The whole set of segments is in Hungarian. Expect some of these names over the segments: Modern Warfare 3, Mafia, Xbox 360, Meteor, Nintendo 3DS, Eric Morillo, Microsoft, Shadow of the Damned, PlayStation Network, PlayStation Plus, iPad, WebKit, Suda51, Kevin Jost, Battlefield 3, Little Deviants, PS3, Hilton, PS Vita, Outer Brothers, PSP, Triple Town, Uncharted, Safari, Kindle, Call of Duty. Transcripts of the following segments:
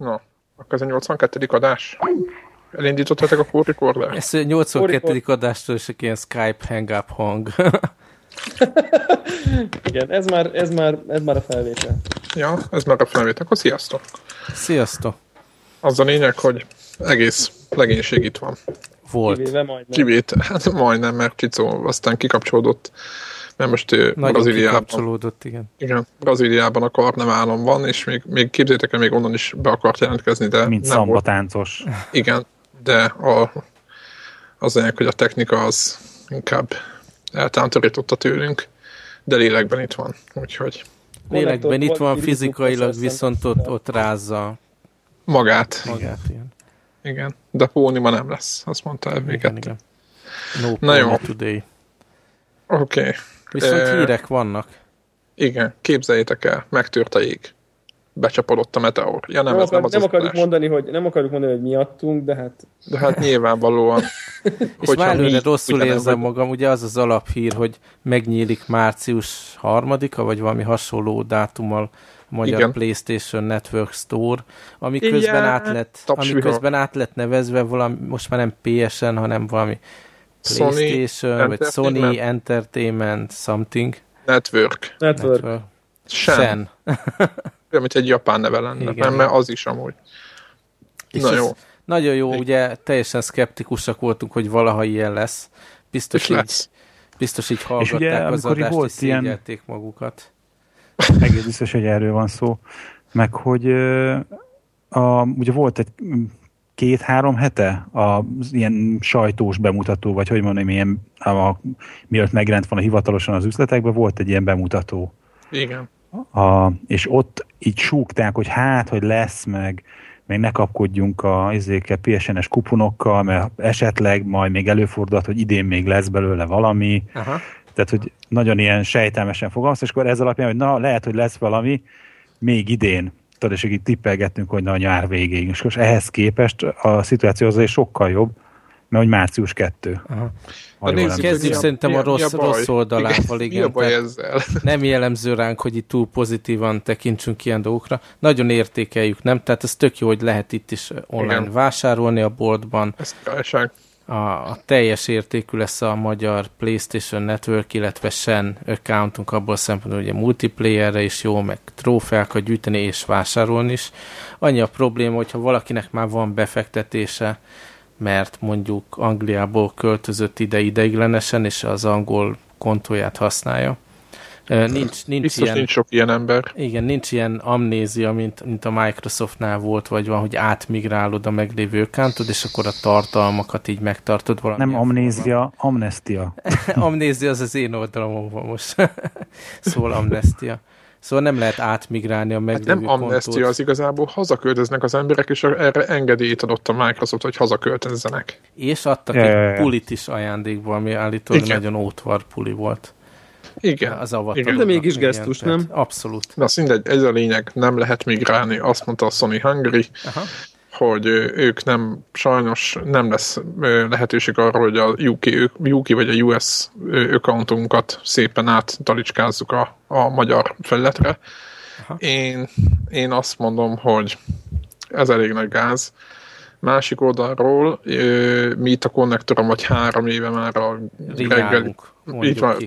Na, akkor ez a 82. adás. Elindítottátok a call recorder? Ez a 82. adástól is egy ilyen Skype hang-up hang. Igen, ez már a felvétel. Ja, ez már a felvétel. Akkor sziasztok! Sziasztok! Az a lényeg, hogy egész legénység itt van. Volt. Kivéve majdnem. Hát majdnem, mert Csicó aztán kikapcsolódott. Mert most ő Brazíliában, igen, Brazíliában a karneválon van, és még képzétek el, még onnan is be akart jelentkezni, de mint nem szambatáncos. Volt. Igen, de az ennek, hogy a technika az inkább eltántorította tőlünk, de lélekben itt van, úgyhogy. Lélekben itt van, fizikailag viszont ott rázza magát. Igen, de pónima nem lesz, azt mondta elvéget. Igen. Na jó. Today. Oké. Viszont hírek vannak. Igen, képzeljétek el, megtört a jég. Becsapodott a meteor. Ja, nem akarjuk mondani, hogy miattunk, de hát... De hát nyilvánvalóan... És már előre rosszul érzem magam, ugye az az alaphír, hogy megnyílik március 3-a, vagy valami hasonló dátummal a magyar PlayStation Network Store, ami közben át lett nevezve valami, most már nem PSN, hanem valami PlayStation, vagy Sony Entertainment something. Network. Sen. Amit egy japán neve lenne, mert az is amúgy. Nagyon jó, ugye teljesen szkeptikusak voltunk, hogy valaha ilyen lesz. Biztos így hallgatták az adást, és szégyelték magukat. Egész biztos, hogy erről van szó. Meg hogy ugye volt egy 2-3 hete az ilyen sajtós bemutató, vagy hogy mondom, ilyen, mielőtt megjelent volna hivatalosan az üzletekben, volt egy ilyen bemutató. Igen. És ott így súgták, hogy hogy lesz, meg ne kapkodjunk a PSN-es kuponokkal, mert esetleg majd még előfordulhat, hogy idén még lesz belőle valami. Aha. Tehát, hogy nagyon ilyen sejtelmesen fogalmaz, és akkor ez alapján, hogy lehet, hogy lesz valami még idén. Tudod, és így tippelgettünk, hogy a nyár végéig. És most ehhez képest a szituáció azért sokkal jobb, mert hogy március 2. Kezdjük szerintem a rossz oldalával. Igen, nem jellemző ránk, hogy itt túl pozitívan tekintsünk ilyen dolgokra. Nagyon értékeljük, nem? Tehát ez tök jó, hogy lehet itt is online vásárolni a boltban. Ez igazság. A teljes értékű lesz a magyar PlayStation Network, illetve Sen accountunk abból szempontból, hogy a multiplayerre is jó, meg trófeákat gyűjteni és vásárolni is. Annyi a probléma, hogyha valakinek már van befektetése, mert mondjuk Angliából költözött ide ideiglenesen, és az angol kontóját használja. Nincs sok ilyen ember. Igen, nincs ilyen amnézia, mint a Microsoftnál volt, vagy van, hogy átmigrálod a meglévő accountod, és akkor a tartalmakat így megtartod valami. Nem amnézia, amnestia. Amnézia az én oldalamon van most. Szól amnestia. Szóval nem lehet átmigrálni a meglévő kontot. Nem amnestia, az igazából hazaköltöznek az emberek, és erre engedélyt adott a Microsoft, hogy hazaköltözzenek. És adtak egy pulit is ajándékba, ami állítólag nagyon ótvar puli volt. Igen. Az avatar. De mégis gesztus, nem? Abszolút. Na, mindegy, ez a lényeg, nem lehet migrálni, azt mondta a Sony Hungary, hogy ők nem, sajnos nem lesz lehetőség arra, hogy a UK vagy a US accountunkat szépen áttalicskázzuk a magyar felületre. Én azt mondom, hogy ez elég nagy gáz. Másik oldalról mi itt a konnektorom, vagy 3 éve már a reggel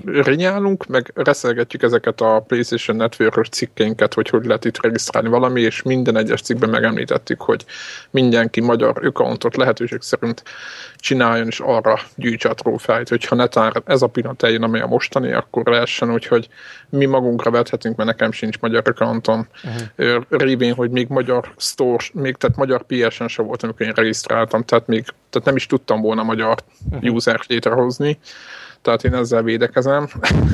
rinyálunk, meg reszelgetjük ezeket a PlayStation Network-os cikkeinket, hogy lehet itt regisztrálni valami, és minden egyes cikkben megemlítettük, hogy mindenki magyar accountot lehetőség szerint csináljon, és arra gyűjtse a trófáit, hogyha netán ez a pillanat eljön, amely a mostani, akkor lehessen, úgyhogy mi magunkra vethetünk, mert nekem sincs magyar accountom. Révén, hogy még magyar store, tehát magyar PSN sem volt, amikor én regisztráltam, tehát nem is tudtam volna magyar user-t létrehozni. Tehát én ezzel védekezem,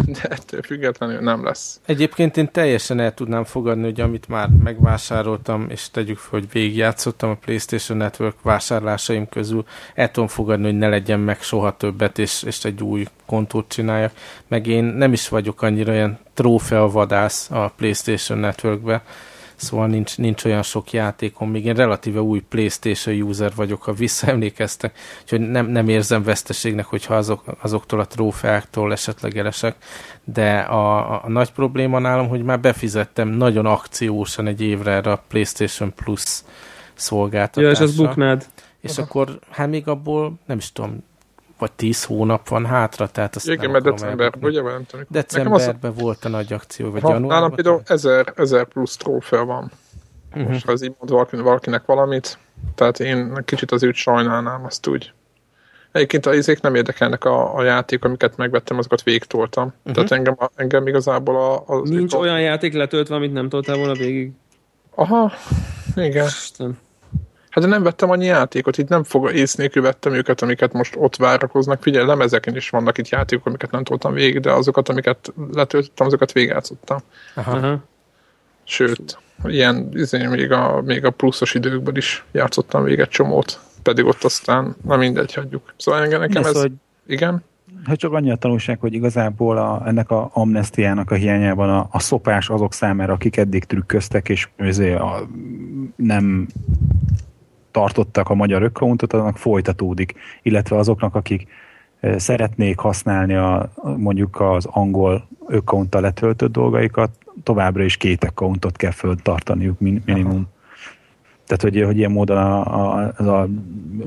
de ettől függetlenül nem lesz. Egyébként én teljesen el tudnám fogadni, hogy amit már megvásároltam, és tegyük fel, hogy végigjátszottam a PlayStation Network vásárlásaim közül, el tudom fogadni, hogy ne legyen meg soha többet, és egy új kontót csináljak. Meg én nem is vagyok annyira ilyen trófea vadász a PlayStation Networkbe. szóval nincs olyan sok játékom, még én relatíve új PlayStation user vagyok, ha visszaemlékeztek, úgyhogy nem érzem veszteségnek, hogyha azoktól a trófeáktól esetleg elesek, de a nagy probléma nálam, hogy már befizettem nagyon akciósan egy évre erre a PlayStation Plus szolgáltatásra. Ja, és azt buknád. És akkor, hát még abból, nem is tudom, vagy 10 hónap van hátra, tehát azt igen, mert decemberben, ugye? Decemberben volt a nagy akció, vagy januárban. Nálam például 1000 plusz trófea van. Uh-huh. Most ha ez így mond valakinek valamit, tehát én kicsit az őt sajnálnám, azt úgy. Egyébként az izék nem érdekelnek a játék, amiket megvettem, azokat végigtoltam. Uh-huh. Tehát engem igazából az nincs olyan játék letöltve, amit nem toltál volna végig. Aha, igen. Isten. Hát én nem vettem annyi játékot, itt nem fog ész nélkül vettem őket, amiket most ott várakoznak. Figyelj, lemezeken is vannak itt játékok, amiket nem toltam végig, de azokat, amiket letöltöttem, azokat végigjátszottam. Aha. Sőt, ilyen, még a pluszos időkben is játszottam végig egy csomót, pedig ott aztán, na mindegy, hagyjuk. Szóval nekem ez... Hogy... Igen? Ha csak annyi a tanulság, hogy igazából ennek az amnestiának a hiányában a szopás azok számára, akik eddig trükköztek, és nem tartottak a magyar accountot, annak folytatódik, illetve azoknak, akik szeretnék használni mondjuk az angol accounttal letöltött dolgaikat, továbbra is 2 accountot kell föltartaniuk minimum. Aha. Tehát, hogy ilyen módon az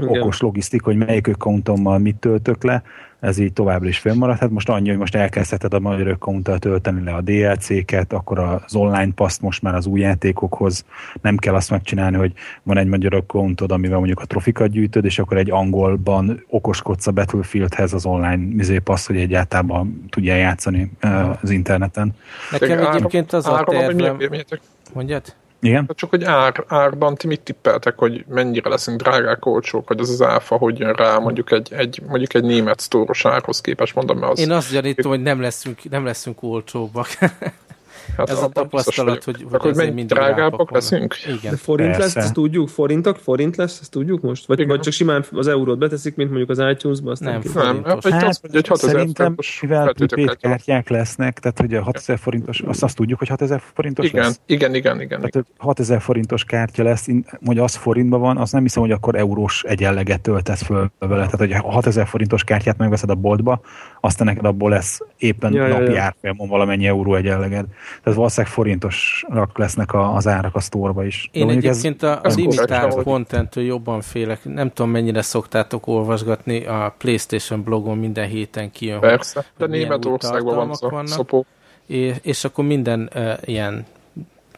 okos logisztika, hogy melyik accountommal mit töltök le, ez így továbbra is fennmaradt. Hát most annyi, hogy most elkezdheted a magyar accounttal tölteni le a DLC-ket, akkor az online paszt most már az új játékokhoz nem kell azt megcsinálni, hogy van egy magyar accountod, amivel mondjuk a trofikat gyűjtöd, és akkor egy angolban okoskodsz a Battlefieldhez az online paszt, hogy egyáltalán tudjál játszani az interneten. Nekem egyébként az a tervem... Mondjad? Igen? Csak hogy árban ti mit tippeltek, hogy mennyire leszünk drágák, olcsók, vagy az áfa hogy jön rá mondjuk egy német sztóros árhoz képest, mondom, mert az... Én azt gyanítom, hogy nem leszünk olcsóbbak. Hát ez a tapasztalat, hogy ezért mindig drágábbak leszünk. Igen. De forint lesz, ezt tudjuk? Forint lesz, ezt tudjuk most? Vagy csak simán az eurót beteszik, mint mondjuk az iTunes-ba? Azt nem forintos. Hát, szerintem, mivel kártyák lesznek, tehát hogy a 6000 forintos, azt tudjuk, hogy 6000 forintos igen, lesz? Igen. Tehát 6000 forintos kártya lesz, hogy az forintban van, azt nem hiszem, hogy akkor eurós egyenleget töltesz föl vele. Tehát, hogy a 6000 forintos kártyát megveszed a boltba, aztán neked abból lesz éppen napi árfolyamon valamennyi euró egyenleged. Tehát valószínűleg forintosnak lesznek az árak a sztórba is. Én egyébként a limitált contenttől jobban félek. Nem tudom, mennyire szoktátok olvasgatni a PlayStation blogon, minden héten kijön. Persze, de Németországban van szopó. És akkor minden ilyen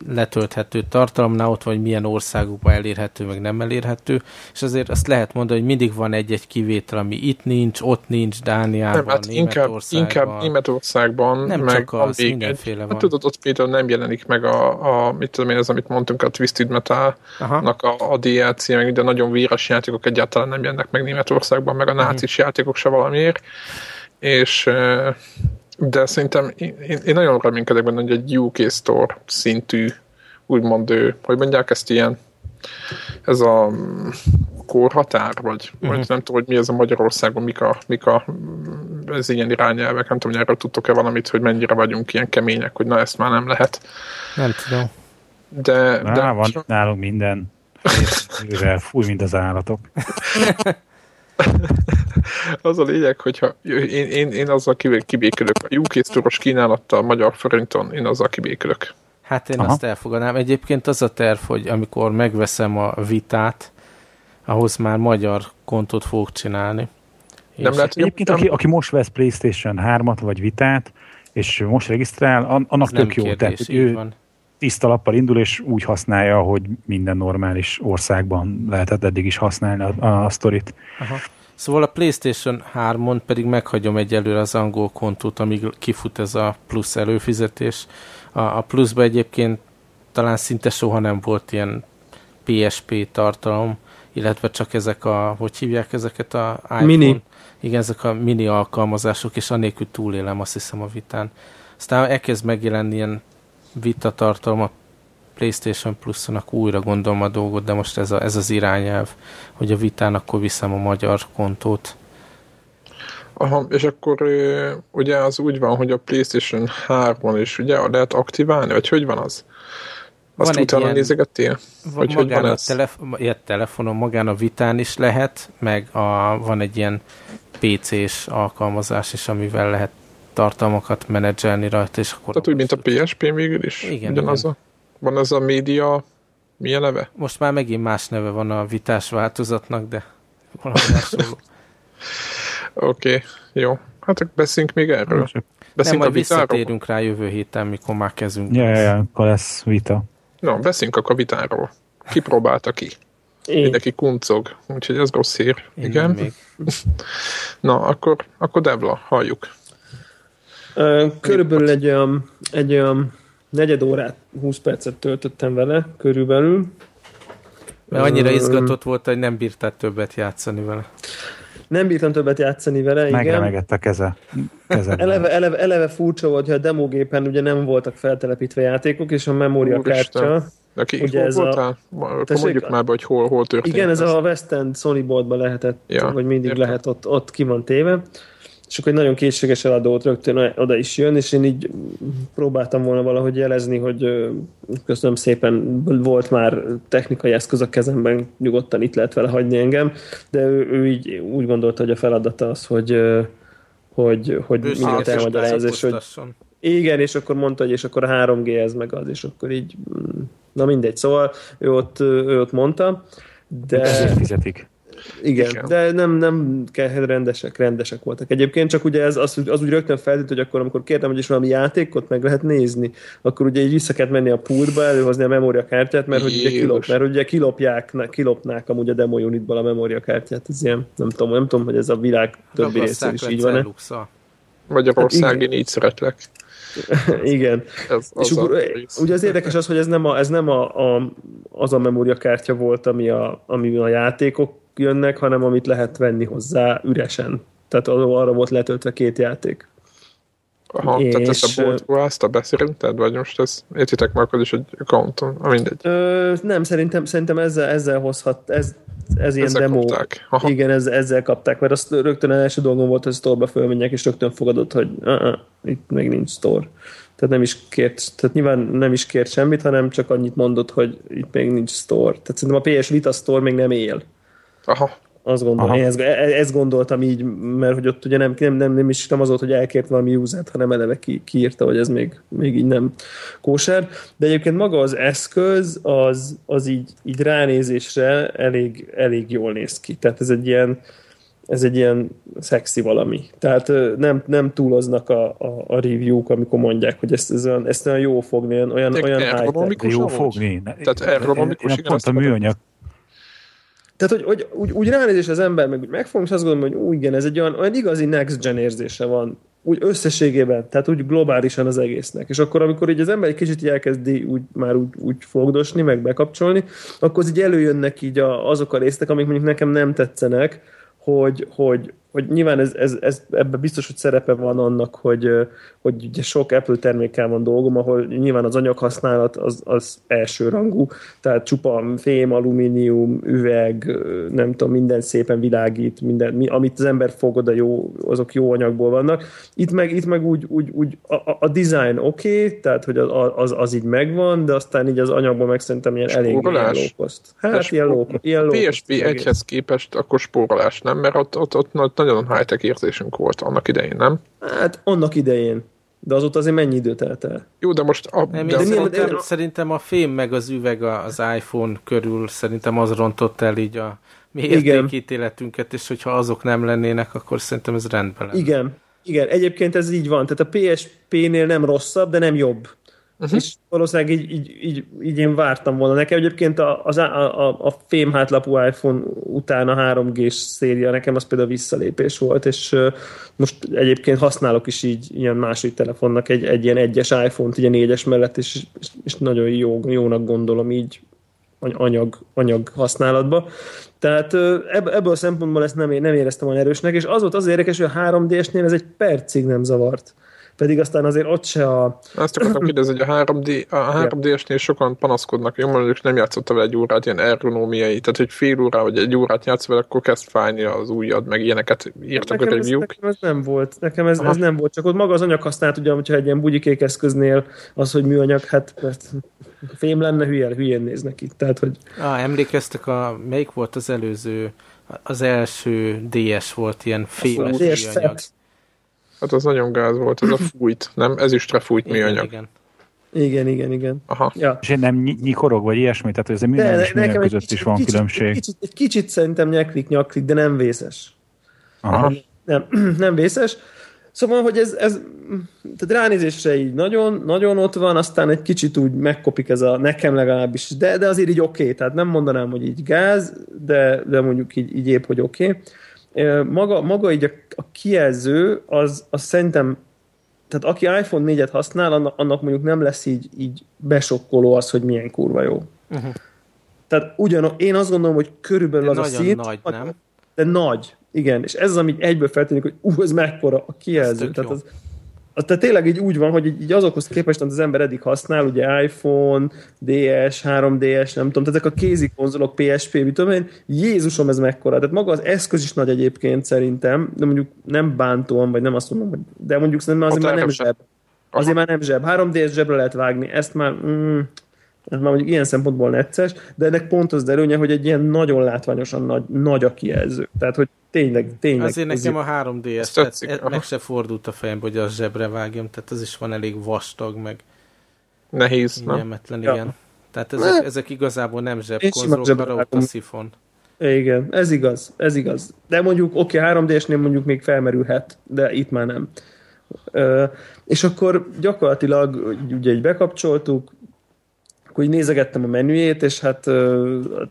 letölthető tartalomnál ott van, hogy milyen országokban elérhető, meg nem elérhető, és azért azt lehet mondani, hogy mindig van egy-egy kivétel, ami itt nincs, ott nincs, Dániában, hát Németországban. Inkább Németországban. Nem meg csak az, mindenféle van. Hát, tudod, ott például nem jelenik meg mit tudom én, ez, amit mondtunk, a Twisted Metal-nak a DLC, meg minden nagyon véres játékok egyáltalán nem jelennek meg Németországban, meg a nácis játékok se valamiért, és... De szerintem én nagyon reménykedek benne, hogy egy UK Store szintű, úgymond hogy mondják ezt ilyen, ez a korhatár, vagy nem tudom, hogy mi ez a Magyarországon, mik a ez ilyen irányelvek, nem tudom, hogy erről tudtok-e valamit, hogy mennyire vagyunk ilyen kemények, hogy na ezt már nem lehet. Nem tudom. De van nálunk minden. Fúj, mint az állatok. Az a lényeg, hogyha én azzal kibékülök. A UK Store-os kínálattal magyar forinton én azzal kibékülök. Hát én azt elfogadnám. Egyébként az a terv, hogy amikor megveszem a Vitát, ahhoz már magyar kontot fogok csinálni. Nem lehet, egyébként aki most vesz PlayStation 3-at vagy Vitát, és most regisztrál, annak tök jó. Kérdés, tehát, van. Tiszta lappal indul, és úgy használja, hogy minden normális országban lehetett eddig is használni a sztorit. Aha. Szóval a PlayStation 3-on pedig meghagyom egyelőre az angol kontót, amíg kifut ez a plusz előfizetés. A pluszban egyébként talán szinte soha nem volt ilyen PSP tartalom, illetve csak ezek hogy hívják ezeket a iPhone? Mini. Igen, ezek a mini alkalmazások, és anélkül túlélem, azt hiszem, a Vitán. Aztán elkezd megjelenni ilyen Vita tartalom a PlayStation Plus-onak, újra gondolom a dolgot, de most ez az irányelv, hogy a Vitán akkor viszem a magyar kontót. Aha, és akkor ugye az úgy van, hogy a PlayStation 3-on is ugye lehet aktiválni, vagy hogy van az? Azt utána nézegettél? Magán a telefonon, magán a Vitán is lehet, meg van egy ilyen PC-s alkalmazás is, amivel lehet tartalmakat menedzselni rajta, és akkor... Tehát úgy, mint a PSP-n végül is? Igen. Van az a média... Milyen neve? Most már megint más neve van a vitás változatnak, de valami hasonló. Oké, jó. Hát beszéljünk még erről. Nem, majd visszatérünk rá jövő héten, mikor már kezdünk. Ja, akkor lesz vita. Na, beszéljünk akkor a vitáról. Kipróbálta ki. Mindenki kuncog, úgyhogy ez rossz hír. Igen. Na, akkor Devla, halljuk. Körülbelül egy olyan negyed órát, 20 percet töltöttem vele, körülbelül. Mert annyira izgatott volt, hogy nem bírtál többet játszani vele. Nem bírtam többet játszani vele, igen. Megremegett a keze. Eleve furcsa volt, hogy a demogépen ugye nem voltak feltelepítve játékok, és a memóriakártya... Ugye hol voltál? Akkor mondjuk már be, hogy hol történt. Igen, ez a West End Sony boltban lehetett, vagy mindig értem. Lehet, ott ki van téve. És akkor egy nagyon készséges eladó rögtön oda is jön, és én így próbáltam volna valahogy jelezni, hogy köszönöm szépen, volt már technikai eszköz a kezemben, nyugodtan itt lehet vele hagyni engem, de ő így úgy gondolta, hogy a feladata az, hogy mindent elmagyaráz, és hogy igen, és akkor mondta, hogy és akkor a 3G ez meg az, és akkor így na mindegy, szóval ő ott mondta, de... Ezért fizetik. Igen, de nem kell, rendesek voltak. Egyébként csak ugye az úgy rögtön feltűnt, hogy akkor amikor kértem, hogy is valami játékot meg lehet nézni, akkor ugye így vissza kellett menni a pultba, előhozni a memóriakártyát, mert ugye kilopnák amúgy a demo unitból a memóriakártyát. Ez ilyen, nem tudom, hogy ez a világ többi része is így van-e. Magyarország, én így szeretlek. Igen. És ugye az érdekes az, hogy ez nem az a memóriakártya volt, ami a játékok jönnek, hanem amit lehet venni hozzá üresen. Tehát arra volt letöltve 2 játék. Aha, és... tehát ezt a boltruházta be szerinted? Vagy most ezt értitek már akkor is egy accounton? Mindegy. Nem, szerintem ezzel hozhat... Ez ilyen demo. Igen, ezzel kapták, mert azt rögtön az első dolgom volt, hogy sztorba fölmenjek, és rögtön fogadott, hogy itt még nincs sztor. Tehát nyilván nem is kért semmit, hanem csak annyit mondott, hogy itt még nincs sztor. Tehát szerintem a PS Vita sztor még nem él. Aha. Azt gondolom. Aha. Én ezt gondoltam így, mert hogy ott ugye nem is nem az volt, hogy elkért valami user-t, hanem eleve kiírta, hogy ez még így nem kóser. De egyébként maga az eszköz, az így ránézésre elég jól néz ki. Tehát ez egy ilyen szexi valami. Tehát nem túloznak a review-k, amikor mondják, hogy ezt olyan jó fogni, olyan high-tech. Jó fogni. Tehát ergonomikus. Pont a műanyag. Tehát, hogy úgy ránézés az ember, meg úgy megfogom, és azt gondolom, hogy igen, ez egy olyan igazi next gen érzése van, úgy összességében, tehát úgy globálisan az egésznek. És akkor, amikor így az ember egy kicsit elkezdi úgy fogdosni, meg bekapcsolni, akkor az így előjönnek így azok a résztek, amik mondjuk nekem nem tetszenek, hogy nyilván ebben biztos, hogy szerepe van annak, hogy ugye sok Apple termékkel van dolgom, ahol nyilván az anyaghasználat az elsőrangú, tehát csupa fém, alumínium, üveg, nem tudom, minden szépen világít, minden, amit az ember fog oda jó, azok jó anyagból vannak. Itt meg úgy a design oké, tehát hogy az így megvan, de aztán így az anyagból meg szerintem ilyen elég lókoszt. Hát ilyen lókoszt. PSP 1-hez képest akkor spórolás, nem? Mert ott nagyon high-tech érzésünk volt annak idején, nem? Hát annak idején. De azóta azért mennyi időt telt el? Jó, de most... Szerintem a fém meg az üveg az iPhone körül szerintem az rontott el így a mi értékítéletünket, és hogyha azok nem lennének, akkor szerintem ez rendben lenne. Igen, egyébként ez így van. Tehát a PSP-nél nem rosszabb, de nem jobb. Uh-huh. És valószínűleg így én vártam volna. Nekem egyébként a fém hátlapú iPhone után a 3G-s széria, nekem az például visszalépés volt, és most egyébként használok is így ilyen másik telefonnak egy ilyen 1-es iPhone-t, ilyen 4-es mellett, és nagyon jónak gondolom így anyag használatba. Tehát ebből a szempontból ezt nem éreztem olyan erősnek, és az volt az érdekes, hogy a 3D-snél ez egy percig nem zavart. pedig aztán azért ott se a... Azt akartam kérdezni, hogy a 3D-esnél sokan panaszkodnak, jól mondjuk nem játszotta vele egy órát, ilyen ergonómiai, tehát hogy fél órá vagy egy órát játsz vele, akkor kezd fájni az ujjad, meg ilyeneket írtak a review-k. Nekem ez nem volt, ez nem volt, csak ott maga az anyaghasználat, ugye, hogyha egy ilyen bugyikék eszköznél az, hogy műanyag, hát mert fém lenne, hülyén néznek itt, tehát hogy... emlékeztek, melyik volt az előző, az első DS volt, ilyen fémes műanyag. Hát az nagyon gáz volt, ez a fújt, nem? Ezüstre fújt műanyag. Igen. Aha. Ja. És nem nyikorog, vagy ilyesmi? Tehát ez a műanyag és műanyag között is van különbség. Egy kicsit szerintem nyaklik, de nem vészes. Aha. Nem vészes. Szóval, hogy ez tehát ránézésre így nagyon, nagyon ott van, aztán egy kicsit úgy megkopik ez a nekem legalábbis, de azért így oké, tehát nem mondanám, hogy így gáz, de mondjuk így épp, hogy oké. Maga így a kijelző, az szerintem, tehát aki iPhone 4-et használ, annak mondjuk nem lesz így besokkoló az, hogy milyen kurva jó. Uh-huh. Tehát én azt gondolom, hogy körülbelül az a szint. Nagy, nem? De nagy, igen. És ez az, amit egyből feltűnik, hogy ez mekkora a kijelző. Tehát tehát tényleg így úgy van, hogy így azokhoz képest, amit az ember eddig használ, ugye iPhone, DS, 3DS, nem tudom, tehát ezek a kézi konzolok, PSP, mit tudom én, Jézusom, ez mekkora. Tehát maga az eszköz is nagy egyébként szerintem, de mondjuk nem bántóan, vagy nem azt mondom, de mondjuk szerintem azért már nem zseb. Azért már nem zseb. 3DS zsebre lehet vágni, ezt már... Ez már mondjuk ilyen szempontból necces, de ennek pont az előnye, hogy egy ilyen nagyon látványosan nagy a kijelző. Tehát, hogy tényleg... Azért nekem a 3DS, tehát meg se fordult a fejem, hogy a zsebre vágjam, tehát az is van elég vastag, meg... Nehéz, nem? Igen. Tehát ezek igazából nem zsebkonzolok, arra ott a szifon. Igen, ez igaz. De mondjuk, oké, 3DS-nél mondjuk még felmerülhet, de itt már nem. És akkor gyakorlatilag ugye így bekapcsoltuk, akkor így nézegettem a menüjét, és hát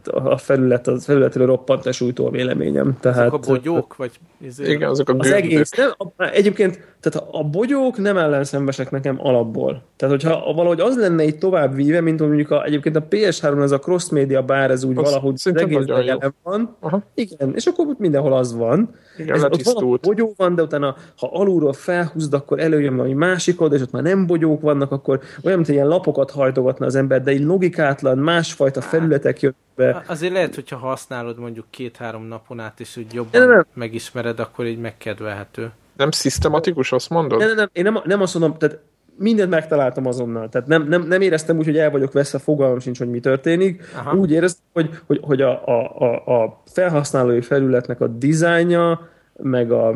a felületről roppant le sújtó a véleményem. Tehát, azok a bogyók? Vagy igen, azok a bőrök. Az egész. Egyébként tehát a bogyók nem ellenszenvesek nekem alapból. Tehát hogyha valahogy az lenne így tovább víve, mint mondjuk egyébként a PS3-on ez a cross media bár, ez úgy az valahogy az egész jelen van. Aha. Igen, és akkor mindenhol az van. Igen, ott valahol bogyó van, de utána ha alulról felhúzd, akkor előjön valami másik oldal, és ott már nem bogyók vannak, akkor olyan, mint ilyen lapokat hajtogatna az ember, de így logikátlan, másfajta felületek jön be. Azért lehet, hogyha használod mondjuk 2-3 napon át, és úgy jobban megismered, akkor így megkedvelhető. Nem szisztematikus, azt mondod? Nem, én nem azt mondom, tehát mindent megtaláltam azonnal. Tehát nem éreztem úgy, hogy el vagyok veszve, fogalmam sincs, hogy mi történik. Aha. Úgy éreztem, hogy a felhasználói felületnek a dizájnja, meg a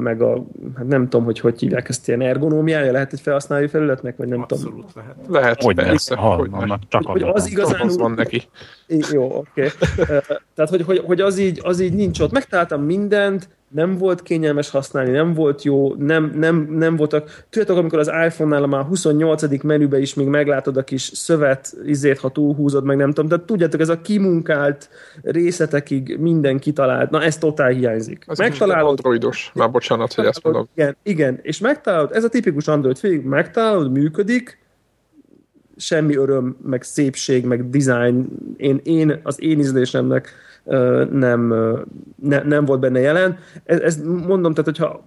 hát nem tudom, hogy hívják ezt, ilyen ergonómiája lehet egy felhasználói felületnek, vagy nem abszolút tudom. Abszolút lehet. Hogy persze. Hallom, hogy az igazán úgy, van neki. Jó, oké. Tehát, hogy az így nincs ott. Megtaláltam mindent, nem volt kényelmes használni, nem volt jó, nem voltak... Tudjátok, amikor az iPhone-nál már 28. menübe is még meglátod a kis szövet, ha túlhúzod, meg nem tudom, de tudjátok, ez a kimunkált részletekig minden kitalált. Na, ez totál hiányzik. Ez megtalálod... androidos, már bocsánat, hogy ezt mondom. Igen, és megtalálod, ez a tipikus Android, félig megtalálod, működik, semmi öröm, meg szépség, meg design, az én ízlésemnek nem volt benne jelen. Ezt mondom, tehát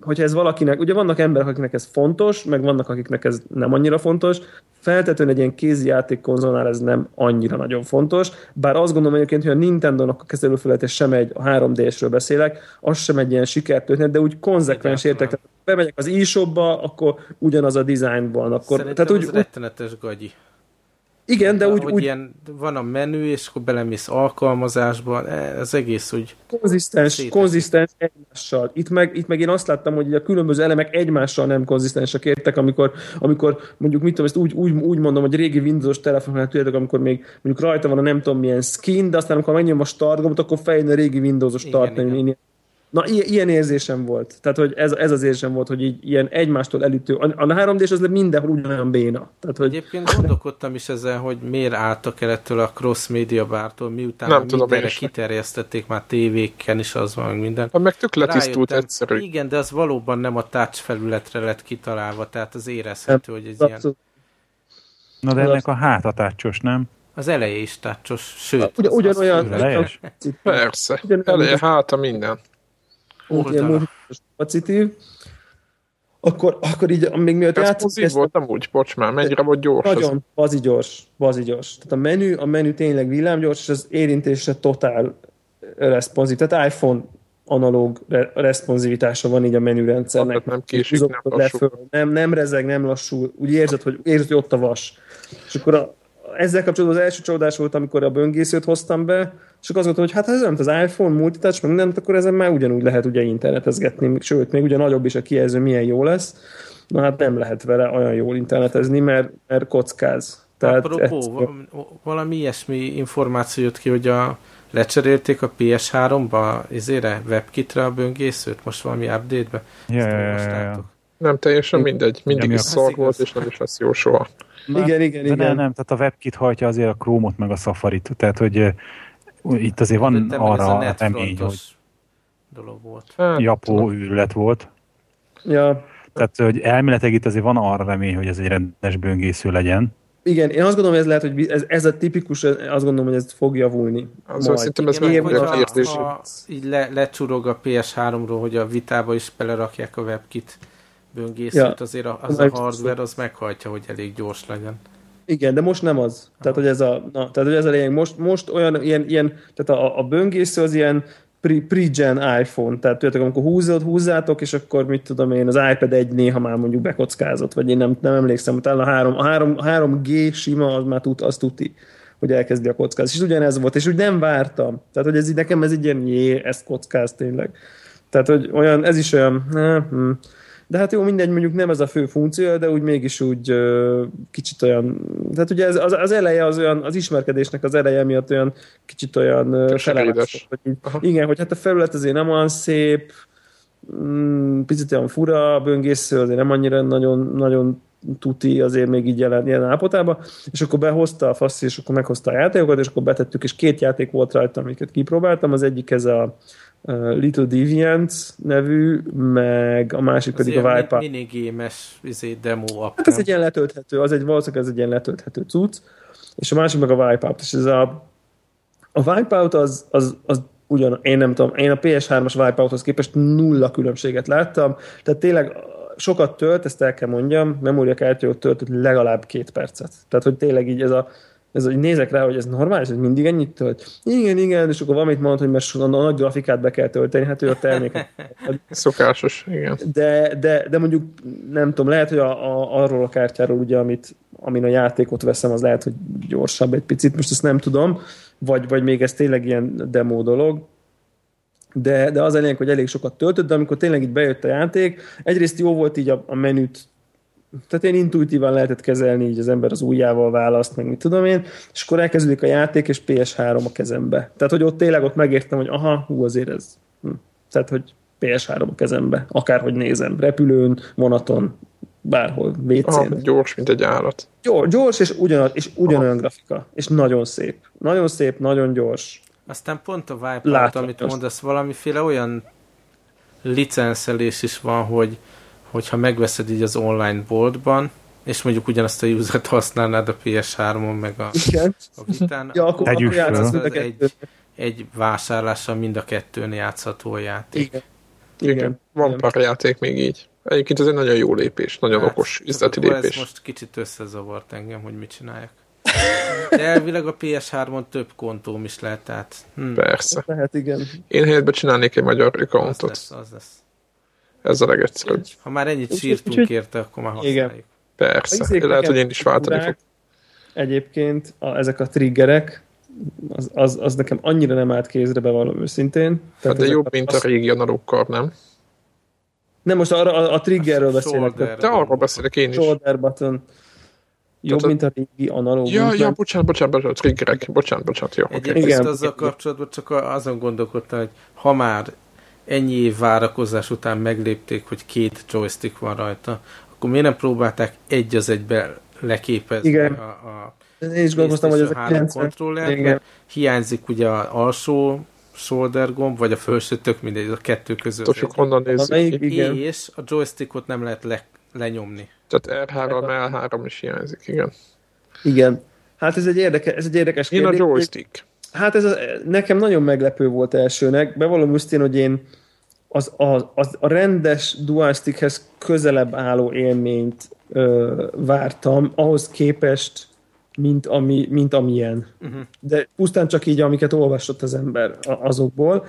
hogyha ez valakinek, ugye vannak emberek, akiknek ez fontos, meg vannak, akiknek ez nem annyira fontos, feltétlenül egy ilyen kézi játékkonzolnál ez nem annyira nagyon fontos, bár azt gondolom egyébként, hogy a Nintendo-nak a kezelőfelülete sem egy, a 3D-esről beszélek, az sem egy ilyen sikertörténet, de úgy konzekvens értek. Bemegyek az e-shopba, akkor ugyanaz a design van. Akkor, tehát úgy, rettenetes gagyi. Igen, de úgy... Ilyen van a menü, és akkor belemész alkalmazásba, az egész úgy... Konzisztens egymással. Itt meg én azt láttam, hogy a különböző elemek egymással nem konzisztensek értek, amikor mondjuk, mit tudom, ezt úgy mondom, hogy régi Windows telefonoknál tudjátok, amikor még mondjuk rajta van a nem tudom milyen skin, de aztán amikor megnyom a start gombot, akkor feljön a régi Windows-os start. Na, ilyen érzésem volt. Tehát, hogy ez az érzésem volt, hogy így ilyen egymástól elütő. A 3D-s az mindenhol ugyanolyan béna. Tehát, hogy... Egyébként gondolkodtam is ezen, hogy miért álltak el ettől a cross media bártól, miután nem mindenre kiterjesztették, már tévéken is az van, minden. Meg tök letisztult, egyszerű. Igen, de az valóban nem a touch felületre lett kitalálva, tehát az érezhető, nem, hogy ez abszolút. Ilyen... Na, de ennek a háta tácsos, nem? Az eleje is tácsos, sőt. Ugyanolyan... Persze, eleje, háta, minden. Pozitív. Akkor így, még mielőtt játszottam... Ez pozitív volt amúgy, bocsmán, mennyire volt gyors? Nagyon, bazi gyors. Tehát a menü tényleg villámgyors, és az érintésre totál responsív. Tehát iPhone analóg responsivitása van így a menürendszernek. Tehát nem késik, nem lassul. Nem rezeg, nem lassul. Úgy érzed, hogy ott a vas. És akkor ezzel kapcsolatban az első csodás volt, amikor a böngészőt hoztam be, és akkor azt gondoltam, hogy hát ha ez nem az iPhone, multitouch, meg mindent, akkor ezen már ugyanúgy lehet ugye internetezgetni, sőt, még ugye nagyobb is a kijelző, milyen jó lesz. Na hát nem lehet vele olyan jól internetezni, mert kockáz. Tehát apropó, valami ilyesmi információ jött ki, hogy lecserélték a PS3-ba izére, WebKit-re a böngészőt, most valami update-be. Yeah. Nem teljesen mindegy, mindig is szar volt, és nem is lesz jó soha. Igen. Nem, tehát a WebKit hajtja azért a Chrome-ot meg a Safari-t, tehát hogy itt azért van arra a remény, hogy dolog volt. Japó ürület volt. Ja. Tehát hogy elméletileg itt azért van arra remény, hogy ez egy rendes böngésző legyen. Igen, én azt gondolom, hogy ez lehet, hogy ez a tipikus, azt gondolom, hogy ez fog javulni. Azon szerintem ez meg a érzés. Így lecsurog a PS3-ról, hogy a Vitába is belerakják a WebKit böngészőt, azért az a hardware az meghajtja, hogy elég gyors legyen. Igen, de most nem az. Tehát, hogy ez a lényeg. Most olyan, ilyen tehát a böngésző az ilyen pre-gen iPhone, tehát tudjátok, amikor húzzátok, és akkor mit tudom én, az iPad 1 néha már mondjuk bekockázott, vagy én nem emlékszem, hogy talán a 3G sima, az már tuti, hogy elkezdi a kockázni. És ugyanez volt, és úgy nem vártam. Tehát, hogy ez így, nekem ez így ilyen, ezt kockáz tényleg. Tehát, hogy olyan, ez is olyan, de hát jó, mindegy, mondjuk nem ez a fő funkció, de úgy mégis úgy kicsit olyan, tehát ugye ez, az eleje az olyan, az ismerkedésnek az eleje miatt olyan kicsit olyan felelős. Igen, hogy hát a felület azért nem olyan szép, picit olyan fura, a böngésző azért nem annyira nagyon, nagyon tuti azért még így jelen állapotában, és akkor behozta a faszt, és akkor meghozta a játékokat, és akkor betettük, és 2 játék volt rajta, amiket kipróbáltam, az egyik ez a Little Deviants nevű, meg a másik az pedig a WipEout. Ez egy minigames demo app. Hát ez egy ilyen letölthető, valószínűleg ez egy ilyen letölthető cucc, és a másik meg a WipEout. És ez a WipEout az ugyan, én nem tudom, én a PS3-as WipEouthoz képest nulla különbséget láttam, tehát tényleg sokat tölt, ezt el kell mondjam, memóriakártyáról töltött legalább 2 percet. Tehát, hogy tényleg így hogy nézek rá, hogy ez normális, hogy mindig ennyit tölt. Igen, és akkor valamit mondod, hogy mert a nagy grafikát be kell tölteni, hát ő a terméket. Szokásos, igen. De mondjuk, nem tudom, lehet, hogy arról a kártyáról, ugye, amin a játékot veszem, az lehet, hogy gyorsabb egy picit, most ezt nem tudom, vagy még ez tényleg ilyen demo dolog. De az a lényeg, hogy elég sokat töltött, de amikor tényleg így bejött a játék, egyrészt jó volt így a menüt, tehát én intuitívan lehetett kezelni, így az ember az ujjával választ, meg mit tudom én, és akkor elkezdődik a játék, és PS3 a kezembe. Tehát, hogy ott tényleg megértem, hogy azért ez. Tehát, hogy PS3 a kezembe, akárhogy nézem, repülőn, vonaton, bárhol, WC-n. Gyors, mint egy állat. Gyors, és ugyanolyan grafika, és nagyon szép, nagyon gyors. Aztán pont a WipEout, amit mondasz, valamiféle olyan licenszelés is van, hogyha megveszed így az online boltban, és mondjuk ugyanazt a user-t használnád a PS3-on, meg a Vitán, akkor játszhatsz mind a kettőn. Egy vásárlással mind a kettőn játszható a játék. Igen. Van pár játék még így. Egyébként ez egy nagyon jó lépés, nagyon okos üzleti lépés. Ez most kicsit összezavart engem, hogy mit csináljak. De elvileg a PS3-on több kontóm is lehet, tehát... Persze. Lehet, igen. Én helyetben csinálnék egy magyar accountot. Az lesz. Ez a legegyszerűbb. Ha már ennyit sírtunk érte, akkor már használjuk. Igen. Persze. Lehet, hogy én is váltani fog. Egyébként ezek a triggerek, az nekem annyira nem állt kézre, bevallom őszintén. Tehát de jobb, mint a régi analókkal, nem? Nem, most a triggerről beszélek. De arról beszélek én is. Shoulder button. Jobb, mint a régi analóg. Ja, bocsánat, triggerek. Bocsánat, jó. Egyébként azzal kapcsolatban csak azon gondolkodtam, hogy ha már ennyi év várakozás után meglépték, hogy 2 joystick van rajta, akkor miért nem próbálták egy az egybe leképezni a PlayStation 3 kontrollert? Hiányzik ugye az alsó shoulder gomb, vagy a felső, tök mindegy, a kettő között. És a joystickot nem lehet lenyomni. Tehát R3, L3 is hiányzik, igen. Hát ez egy érdekes kérdés. Én a joystick. Hát nekem nagyon meglepő volt elsőnek. Bevallom őszintén, hogy én a rendes dual stickhez közelebb álló élményt vártam, ahhoz képest, mint amilyen. Uh-huh. De pusztán csak így, amiket olvasott az ember azokból.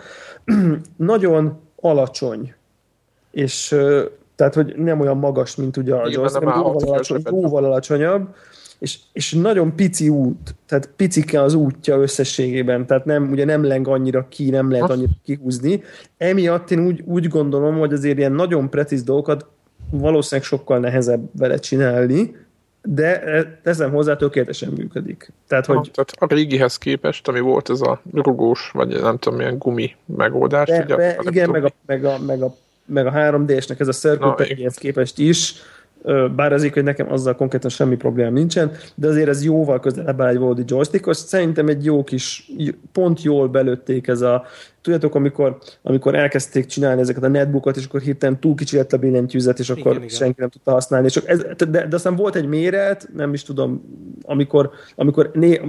Nagyon alacsony. És tehát, hogy nem olyan magas, mint ugye a Johnson, jóval alacsonyabb, és nagyon pici út, tehát picike az útja összességében, tehát nem, ugye nem leng annyira ki, nem lehet annyira kihúzni. Emiatt én úgy gondolom, hogy azért ilyen nagyon precíz dolgokat valószínűleg sokkal nehezebb vele csinálni, de teszem hozzá, tökéletesen működik. Tehát a régihez képest, ami volt ez a rugós, vagy nem tudom, milyen gumi megoldás. Igen, meg a 3D-snek ez a circle-hez képest is, bár azért, hogy nekem azzal konkrétan semmi problémám nincsen, de azért ez jóval közelebb áll egy valódi joystickhoz. Szerintem egy jó kis, pont jól belőtték ez a... Tudjátok, amikor elkezdték csinálni ezeket a netbookot, és akkor hirtelen túl kicsi lett a billentyűzet, és akkor igen. Senki nem tudta használni. Csak de aztán volt egy méret, nem is tudom, amikor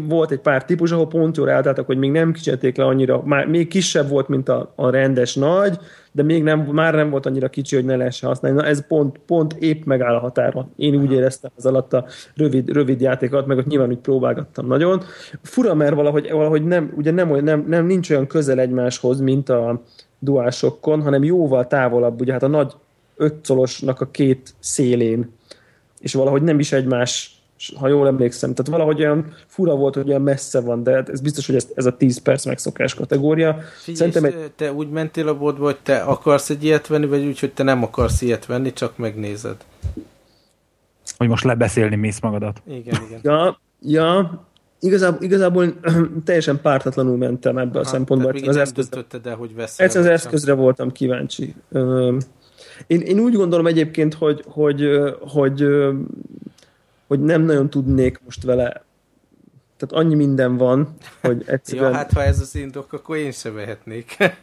volt egy pár típus, ahol pont jól álltáltak, hogy még nem kicselték le annyira, már még kisebb volt, mint a rendes nagy, de még már nem volt annyira kicsi, hogy ne lehessen használni. Na ez pont épp megáll a határon. Én úgy éreztem az alatt a rövid játékot, meg ott nyilván úgy próbálgattam nagyon. Fura, mert valahogy nem, ugye nem nincs olyan közel egymáshoz, mint a dualshockon, hanem jóval távolabb, ugye hát a nagy ötszolosnak a két szélén. És valahogy nem is egymás, ha jól emlékszem. Tehát valahogy olyan fura volt, hogy olyan messze van, de ez biztos, hogy ez a 10 perc megszokás kategória. Szerintem te úgy mentél a boltba, hogy te akarsz egy ilyet venni, vagy úgy, hogy te nem akarsz ilyet venni, csak megnézed. Hogy most lebeszélni mész magadat. Igen. Ja. Igazából teljesen pártatlanul mentem ebbe a szempontból. Tehát még nem döntötted el, hogy veszel. Ez az eszközre voltam kíváncsi. Én úgy gondolom egyébként, hogy nem nagyon tudnék most vele. Tehát annyi minden van, hogy egyszerűen... ha ez az indok, akkor én sem vehetnék.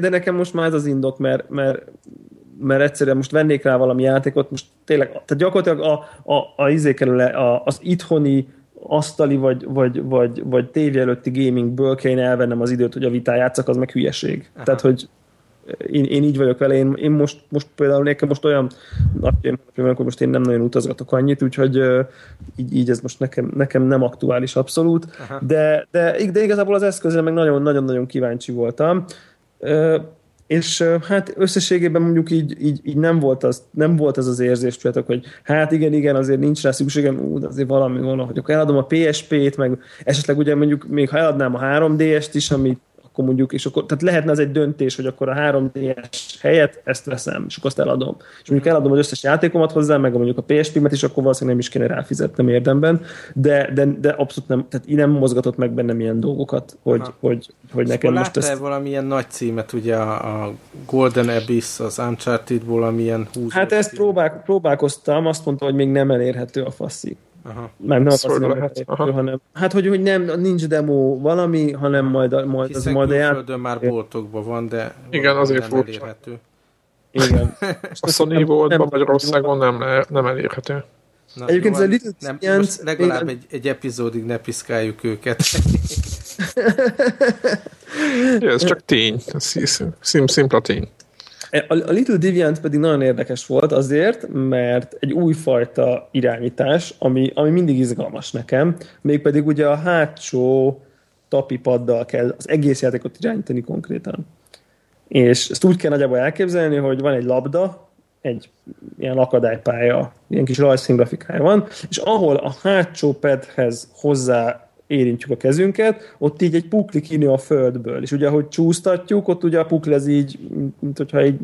De nekem most már ez az indok, mert egyszerűen most vennék rá valami játékot, most tényleg, tehát gyakorlatilag az itthoni asztali vagy tévé előtti gamingből kéne elvennem az időt, hogy a vitán játszak, az meg hülyeség. Aha. Tehát, hogy én így vagyok vele, én most például nekem most olyan napjaim, amikor most én nem nagyon utazgatok annyit, úgyhogy így ez most nekem nem aktuális abszolút, de igazából az eszközre meg nagyon-nagyon kíváncsi voltam, és hát összességében mondjuk így nem volt az az érzés, tudjátok, hogy hát igen, azért nincs rá szükségem, azért valahogy akkor eladom a PSP-t, meg esetleg ugye mondjuk még ha eladnám a 3DS-t is, amit akkor mondjuk, és akkor, tehát lehetne az egy döntés, hogy akkor a 3DS helyett ezt veszem, és akkor azt eladom. És mondjuk eladom az összes játékomat hozzá, meg mondjuk a PSP-met is, akkor valószínűleg nem is kéne ráfizetnem érdemben, de abszolút nem, tehát így nem mozgatott meg bennem ilyen dolgokat, hogy nekem most ezt... Láttál valamilyen nagy címet, ugye a Golden Abyss, az Uncharted-ból, amilyen 20... Hát ezt próbálkoztam, azt mondta, hogy még nem elérhető a faszi. Aha. Már nem szóval lehet, hanem hát hogy nem nincs demo valami, hanem majd az majd jár. Már boltokban van, de igen, azért furcsa. Igen. A Sony boltban Magyarországon nem elérhető. Na, egyébként jó, most legalább egy epizódig ne piszkáljuk őket. Ja, ez csak tény. Szimpla tény. A Little Deviant pedig nagyon érdekes volt azért, mert egy újfajta irányítás, ami mindig izgalmas nekem, mégpedig ugye a hátsó tapipaddal kell az egész játékot irányítani konkrétan. És ezt úgy kell nagyjából elképzelni, hogy van egy labda, egy ilyen akadálypálya, ilyen kis rajzszíngrafikája van, és ahol a hátsó padhez hozzá érintjük a kezünket, ott így egy pukli kinő a földből, és ugye ahogy csúsztatjuk, ott ugye a pukli az így, mint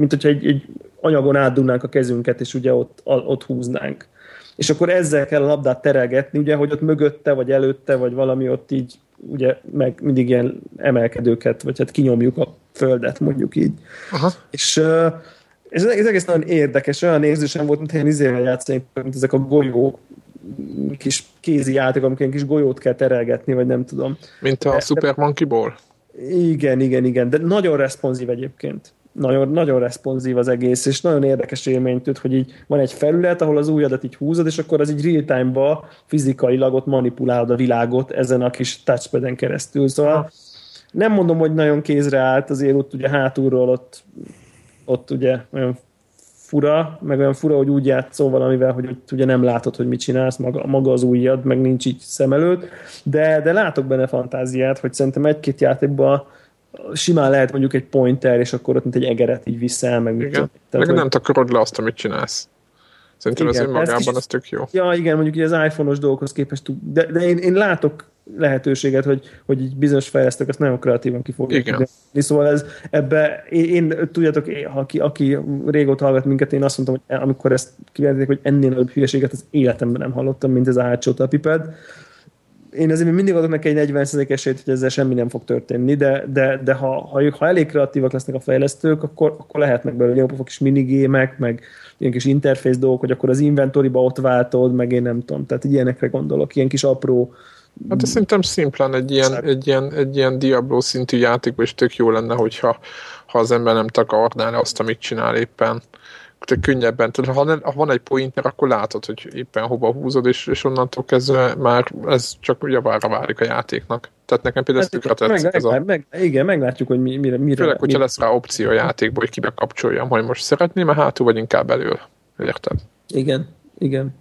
hogyha egy anyagon átdugnánk a kezünket, és ugye ott húznánk. És akkor ezzel kell a labdát terelgetni, ugye, hogy ott mögötte, vagy előtte, vagy valami ott így, ugye, meg mindig ilyen emelkedőket, vagy hát kinyomjuk a földet, mondjuk így. Aha. És ez egész nagyon érdekes, olyan érzésem volt, mint ilyen izével játszani, mint ezek a golyók, kis kézi játék, amikor egy kis golyót kell terelgetni, vagy nem tudom. Mint a Super Monkey Ball? Igen, de nagyon responszív egyébként. Nagyon responszív az egész, és nagyon érdekes élményt tud, hogy így van egy felület, ahol az ujjadat így húzod, és akkor az így real time-ba fizikailag ott manipulálod a világot ezen a kis touchpaden keresztül. Szóval Nem mondom, hogy nagyon kézre állt, azért ott ugye hátulról ott ugye olyan fura, meg olyan fura, hogy úgy játszol valamivel, hogy ugye nem látod, hogy mit csinálsz, maga az ujjad, meg nincs így szem előtt, de látok benne fantáziát, hogy szerintem egy-két játékban simán lehet mondjuk egy pointer, és akkor ott mint egy egeret így viszel, meg mit tudom. Meg hogy... nem takarod le azt, amit csinálsz. Szerintem igen, ez önmagában ez tök jó. Ja, igen, mondjuk az iPhone-os dolgokhoz képest, de én látok lehetőséget, hogy így bizonyos fejlesztők ezt nagyon kreatívan ki fogják tudni. Szóval tudjátok, aki régóta hallgat minket, én azt mondtam, hogy amikor ezt kijelentették, hogy ennél nagyobb hülyeséget az életemben nem hallottam, mint ez a hátsó tapiped. Én azért mindig adok neki egy 40% esélyt, hogy ezzel semmi nem fog történni, de ha elég kreatívak lesznek a fejlesztők, akkor lehetnek belőle jó kis minigémek, meg ilyen kis interfész dolgok, hogy akkor az inventory-ba ott váltod, meg én nem tudom. Tehát ilyenekre gondolok, ilyen kis apró. Hát ez szerintem szimplán egy ilyen Diablo szintű játékban is tök jó lenne, hogyha az ember nem takarná le azt, amit csinál éppen. Könnyebben. Ha van egy pointer, akkor látod, hogy éppen hova húzod, és onnantól kezdve már ez csak javára válik a játéknak. Tehát nekem például ezt tükre tetszik. Igen, meglátjuk, hogy mire. Főleg, hogyha lesz rá opció a játékból, hogy kibe kapcsoljam, hogy most szeretném, hátul vagy inkább elől. Érted? Igen.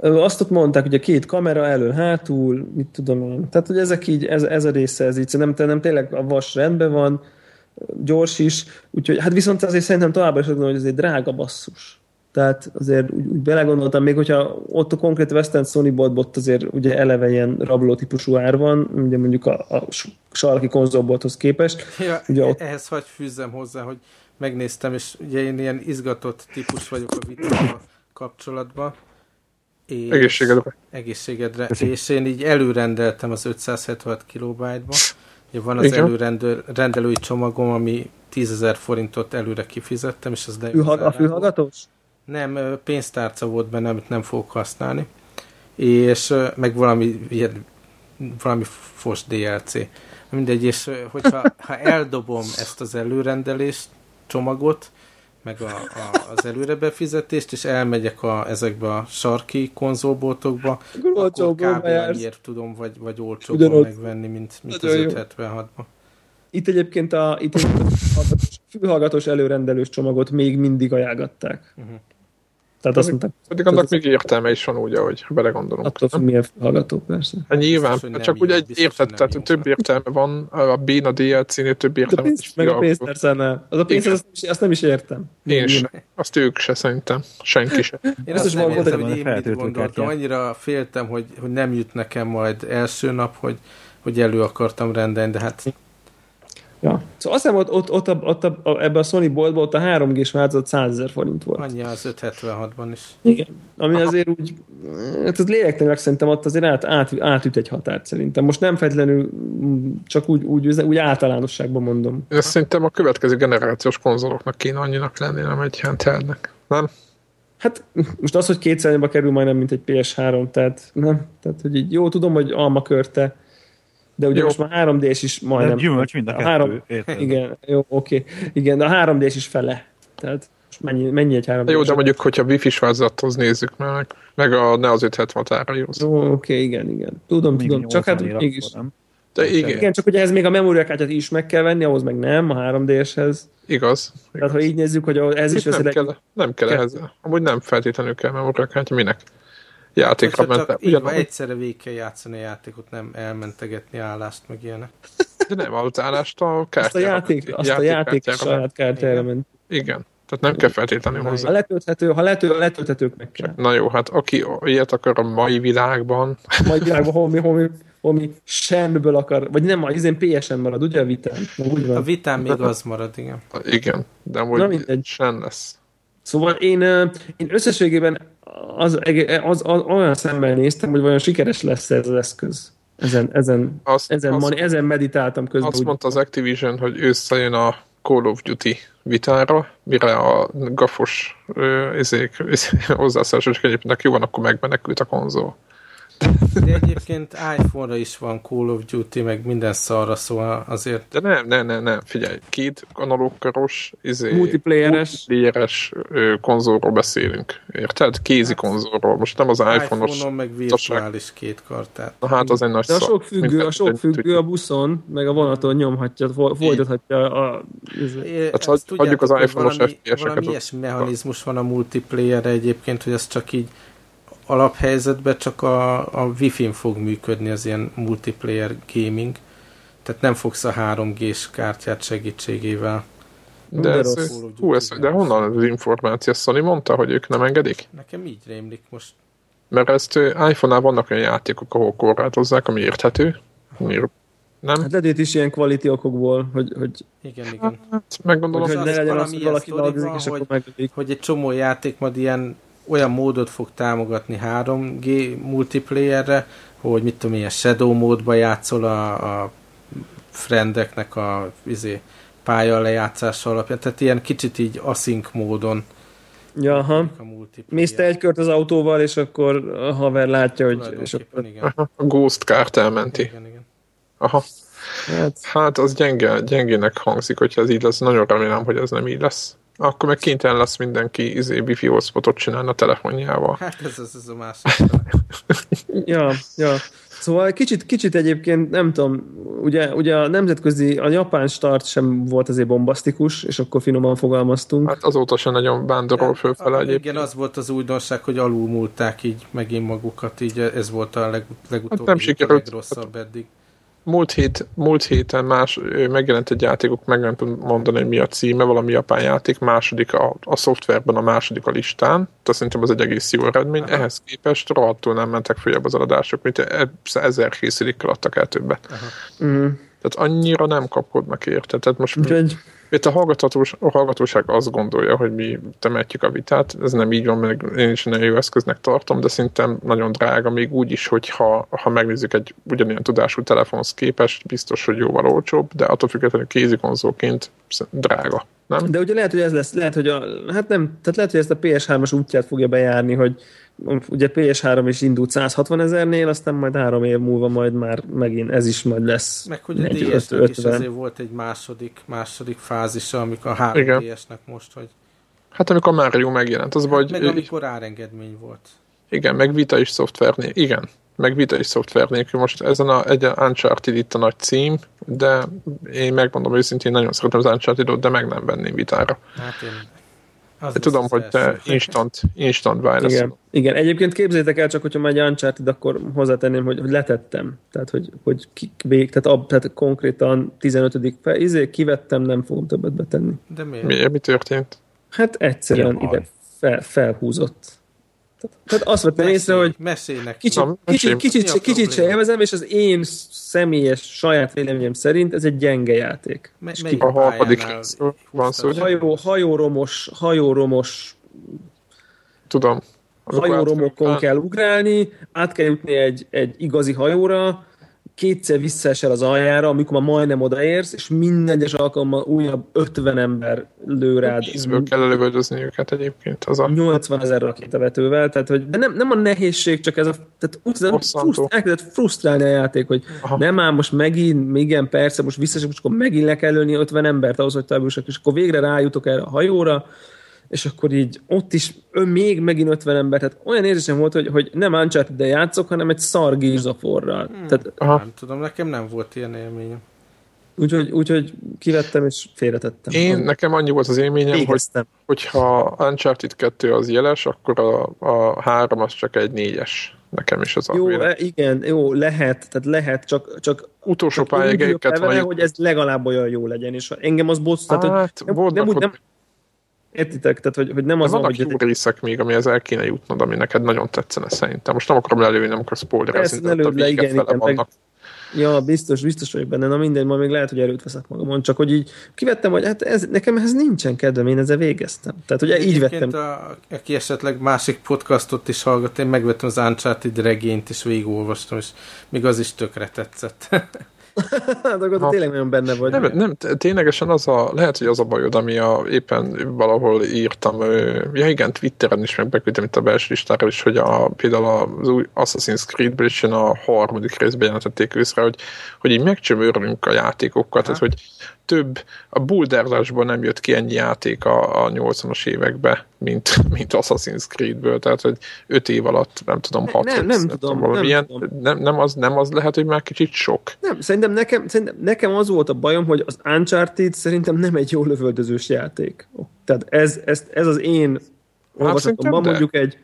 Azt ott mondták, hogy a két kamera elől, hátul, mit tudom én. Tehát, hogy ezek így, ez a része, ez így nem tényleg a vas rendben van, gyors is, úgyhogy hát viszont azért szerintem továbbra is gondolom, hogy ez egy drága basszus. Tehát azért úgy belegondoltam, még hogyha ott a konkrét West End Sony boltbot azért ugye eleve ilyen rabló típusú ár van, ugye mondjuk a sarki konzolbolthoz képest. Ja, ugye ott... Ehhez hadd fűzzem hozzá, hogy megnéztem, és ugye én ilyen izgatott típus vagyok a vitával kapcsolatban. És egészségedre. És én így előrendeltem az 576 kilobájtba. Van az előrendelői csomagom, ami 10 000 forintot előre kifizettem, és az de a fülhallgatós? Nem, pénztárca volt benne, amit nem fogok használni. És meg valami fos DLC. Mindegy, és hogyha eldobom ezt az előrendelés csomagot, meg az előre befizetést, és elmegyek ezekbe a sarki konzolboltokba, akkor kb. Annyiért tudom, vagy olcsóban megvenni, mint az 576-ban. Itt egyébként a fülhallgatós előrendelős csomagot még mindig ajánlották. Uh-huh. Tehát azt mondták. Pedig annak még értelme is van úgy, ahogy belegondolunk. Attól függ, milyen fülhallgató, persze. Nyilván, csak úgy egy értelme, tehát több értelme van, a Béna DLC-nél több értelme. Meg a pénztárcánál. Az a pénztárcánál, azt nem is értem. Én sem. Azt ők se, szerintem. Senki se. Én azt nem értem, hogy én mit gondoltam. Annyira féltem, hogy nem jut nekem majd első nap, hogy elő akartam rendelni, de hát... Ja. Szóval azt hiszem, ott ebben a Sony boltban ott a 3G-s változat 100 000 forint volt. Annyi az 576-ban is. Igen. Ami azért úgy, hát lélektanilag szerintem ott azért átüt egy határt szerintem. Most nem feltétlenül, csak úgy általánosságban mondom. Ezt szerintem a következő generációs konzoloknak kéne annyinak lenni, nem egy handheldnek. Nem? Hát most az, hogy 200 000-ba kerül majdnem, mint egy PS3, tehát nem. Tehát, hogy így jó, tudom, hogy almakörte, de ugye jó. Most már 3D-s is majdnem. De gyümölcs mind a kettő. Igen, jó, oké. Igen, de a 3D-s is fele. Tehát most mennyi egy 3D-s? Jó, de mondjuk, hogyha wifi-s változathoz nézzük meg a ne az 576-ára józ. Oké, igen. Tudom. Csak hát mégis. De igen, csak ugye ez még a memóriakártyát is meg kell venni, ahhoz meg nem, a 3D-shez. Igaz. Tehát ha így nézzük, hogy ez is veszeleg... Nem kell ehhez. Amúgy nem feltétlenül kell memóriakártya, minek? Játékra mentem. Ugyanúgy egyszerre végig kell játszani a játékot, nem elmentegetni állást, meg ilyenek. De nem az állást, a kártyára. Azt a játék a saját kártyára ment. Igen, tehát nem kell feltétlenül hozzá. Ha letölthetők meg kell. Na jó, hát aki ilyet akar a mai világban. A mai világban homi semből akar, vagy nem, az PSN marad, ugye a vitán? A vitán még az marad, igen. Igen, de amúgy sem lesz. Szóval én összességében az olyan szemmel néztem, hogy vajon sikeres lesz ez az eszköz. Ezen meditáltam közben. Azt mondta az Activision, hogy ősszel jön a Call of Duty vitára, mire a gafos hozzászállások egyébként jó van, akkor megmenekült a konzol. De egyébként iPhone-ra is van Call of Duty, meg minden szarra, szóval azért... De nem, figyelj, két analógkaros, multiplayeres konzolról beszélünk, érted? Kézi konzolról, most nem az iPhone-os... iPhone-on meg virtuális két kartát. Na hát az egy nagy szar. De a sok függő a buszon, meg a vonaton nyomhatja, folytathatja a... Hát adjuk az iPhone-os FPS-eket. Valami ilyes mechanizmus van a multiplayerre egyébként, hogy az csak így alaphelyzetben csak a Wi-Fi-n fog működni az ilyen multiplayer gaming. Tehát nem fogsz a 3G-s kártyát segítségével. De honnan az információ? Sony mondta, hogy ők nem engedik? Nekem így rémlik most. Mert ezt iPhone-nál vannak olyan játékok, ahol korlátozzák, ami érthető. Nem? Hát edét is ilyen quality okokból, hogy... Igen. Hát, megmondom, hogy ne legyen az, hogy valaki dolgozik, és akkor megölik. Hogy egy csomó játék majd ilyen olyan módot fog támogatni 3G multiplayerre, hogy mit tudom, ilyen shadow módba játszol a friendeknek a pálya lejátszása alapján. Tehát ilyen kicsit így async módon. Jaha. Mész te egy kört az autóval, és akkor a haver látja, hogy... Igen. A ghost kárt elmenti. Igen. Aha. Hát az gyengének hangzik, hogyha ez így lesz. Nagyon remélem, hogy ez nem így lesz. Akkor meg kénytelen lesz mindenki wifi hotspotot csinálni a telefonjával. Hát ez a másik. Ja. Szóval kicsit egyébként, nem tudom, ugye a nemzetközi, a japán start sem volt azért bombasztikus, és akkor finoman fogalmaztunk. Hát azóta sem nagyon vándorol fölfele egyébként. Igen, az volt az újdonság, hogy alulmúlták így megint magukat, így ez volt a legutóbbi, hát a legrosszabb eddig. Múlt héten megjelent egy játékok, meg nem tudom mondani, hogy mi a címe, valami japán játék, második a szoftverben a második a listán, tehát szerintem az egy egész jó eredmény. Aha. Ehhez képest rohadtul nem mentek följebb az eladások, mint 1000 készülékkel adtak el többet. Mm. Tehát annyira nem kapkodnak érte. Tehát most itt a hallgatóság azt gondolja, hogy mi temetjük a vitát, ez nem így van, mert én is nagyon jó eszköznek tartom, de szerintem nagyon drága, még úgy is, hogy ha megnézzük egy ugyanilyen tudású telefonhoz képest, biztos, hogy jóval olcsóbb, de attól függetlenül kézikonzolként drága, nem? De ugye lehet, hogy ez lesz, lehet, hogy ezt a PS3-as útját fogja bejárni, hogy ugye PS3 is indult 160 000-nél, aztán majd 3 év múlva majd már megint ez is majd lesz. Meg hogy a DS-nek is azért volt egy második fázisa, amikor a 3DS-nek most, hogy... Hát amikor Mario megjelent, az vagy... Meg amikor árengedmény volt. Igen, meg Vita is szoftver nélkül. Igen, meg Vita is szoftver nélkül. Most ezen egy Uncharted itt a nagy cím, de én megmondom őszintén, nagyon szeretem az Uncharted-ot, de meg nem venném Vitára. Hát én... Tudom, hogy te instant válaszol. Igen, egyébként képzeljétek el csak, hogyha már egy Uncharted, akkor hozzátenném, hogy letettem. Tehát, hogy tehát konkrétan 15. kivettem, nem fogom többet betenni. De miért? Mi történt? Hát egyszerűen ide felhúzott. Tehát azt vettem észre, hogy kicsit se élvezem, és az én személyes saját véleményem szerint ez egy gyenge játék. A harmadik részről van szó. Hajóromos tudom. Hajóromokon kell ugrálni, át kell jutni egy igazi hajóra, kétszer visszaesel az aljára, amikor már majdnem odaérsz, és minden egyes alkalommal újabb 50 ember lő rád. Ízből kell lövöldözni őket egyébként. 80 000 rakétavetővel, tehát hogy de nem a nehézség, csak ez a... Tehát elkezdett frusztrálni a játék, hogy aha. Nem ám most megint, igen, persze, most visszaesek, akkor megint le kell lőni 50 embert ahhoz, hogy táborúsak, és akkor végre rájutok erre a hajóra, és akkor így ott is még megint 50 ember, tehát olyan érzésem volt, hogy nem Uncharted-del játszok, hanem egy szar Gears of Warral. Nem tudom, nekem nem volt ilyen élményem. Úgyhogy kivettem és félretettem. Nekem annyi volt az élményem, hogyha Uncharted 2 az jeles, akkor a 3 az csak egy 4-es. Nekem is az jó, igen, jó, lehet, csak utolsó pályagéket van. Hogy ez legalább olyan jó legyen, és engem az bosszant, hát, hogy nem értitek? Tehát, hogy nem az van, hogy... Vannak jó részek még, amihez el kéne jutnod, ami neked nagyon tetszene szerintem. Most nem akarom lelőni, nem akarsz spoilerezni. Persze, ne lőd le, igen. Meg... Ja, biztos vagyok benne. Na mindegy, majd még lehet, hogy erőt veszek magamon. Csak, hogy így kivettem, hogy hát nekem ehhez nincsen kedvem, én ezzel végeztem. Tehát, hogy így vettem. Aki esetleg másik podcastot is hallgat, én megvettem az Uncharted regényt, és végigolvastam, és még az is tökre tetszett. De akkor tényleg nagyon benne vagy. Nem, ténylegesen az a, lehet, hogy az a bajod, ami éppen valahol írtam, ja igen, Twitteren is megbeküldtem itt a belső listára is, hogy például az új Assassin's Creedből is a harmadik részben jelentették őszre, hogy így megcsömörlünk a játékokkal, tehát hogy több, a bulderzásból nem jött ki ennyi játék a 80-as évekbe, mint Assassin's Creedből, tehát hogy 5 év alatt, nem tudom, 6 év. Nem az lehet, hogy már kicsit sok. Nem, szerintem nekem az volt a bajom, hogy az Uncharted szerintem nem egy jó lövöldözős játék. Tehát ez az én olvasatomban mondjuk egy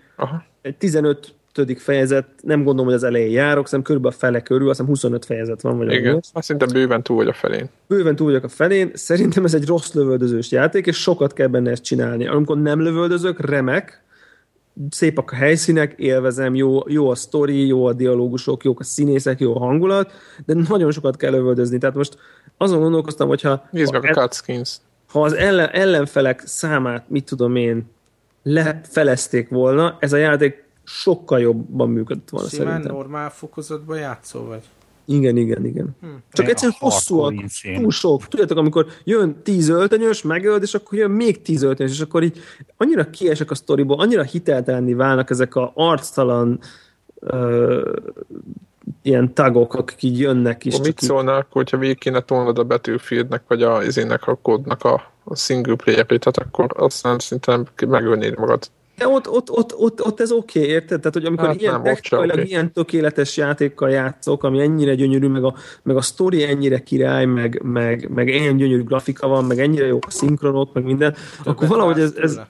15. fejezet, nem gondolom, hogy az elején járok, szerintem körülbelül a fele körül, azt hiszem 25 fejezet van. Vagy igen, azt szerintem bőven túl vagy a felén. Szerintem ez egy rossz lövöldözős játék, és sokat kell benne ezt csinálni. Amikor nem lövöldözök, remek, szépek a helyszínek, élvezem, jó a sztori, jó a dialógusok, jók a színészek, jó a hangulat, de nagyon sokat kell lövöldözni. Tehát most azon gondolkoztam, hogyha... Nézd meg a cutscenes. Ha az ellenfelek számát, mit tudom én, lefelezték volna, ez a játék sokkal jobban működött volna simán szerintem. Simán normál fokozatban játszol vagy? Igen. Csak egyszerűen hosszúak, túl sok. Tudjátok, amikor jön 10 öltönyös, megöld, és akkor jön még 10 öltönyös, és akkor így annyira kiesek a sztoriból, annyira hiteltelenné válnak ezek a arctalan ilyen tagok, akik így jönnek is. Mit szólnál, hogyha végig kéne tolnod a Battlefieldnek, vagy a kódnak a single player-ét, tehát akkor aztán szinte megölnéd magad. De ott ez oké, érted? Tehát, hogy amikor ilyen technikailag, ilyen tökéletes játékkal játszok, ami ennyire gyönyörű, meg a sztori ennyire király, meg ilyen gyönyörű grafika van, meg ennyire jó a szinkronok, meg minden, többet akkor valahogy ez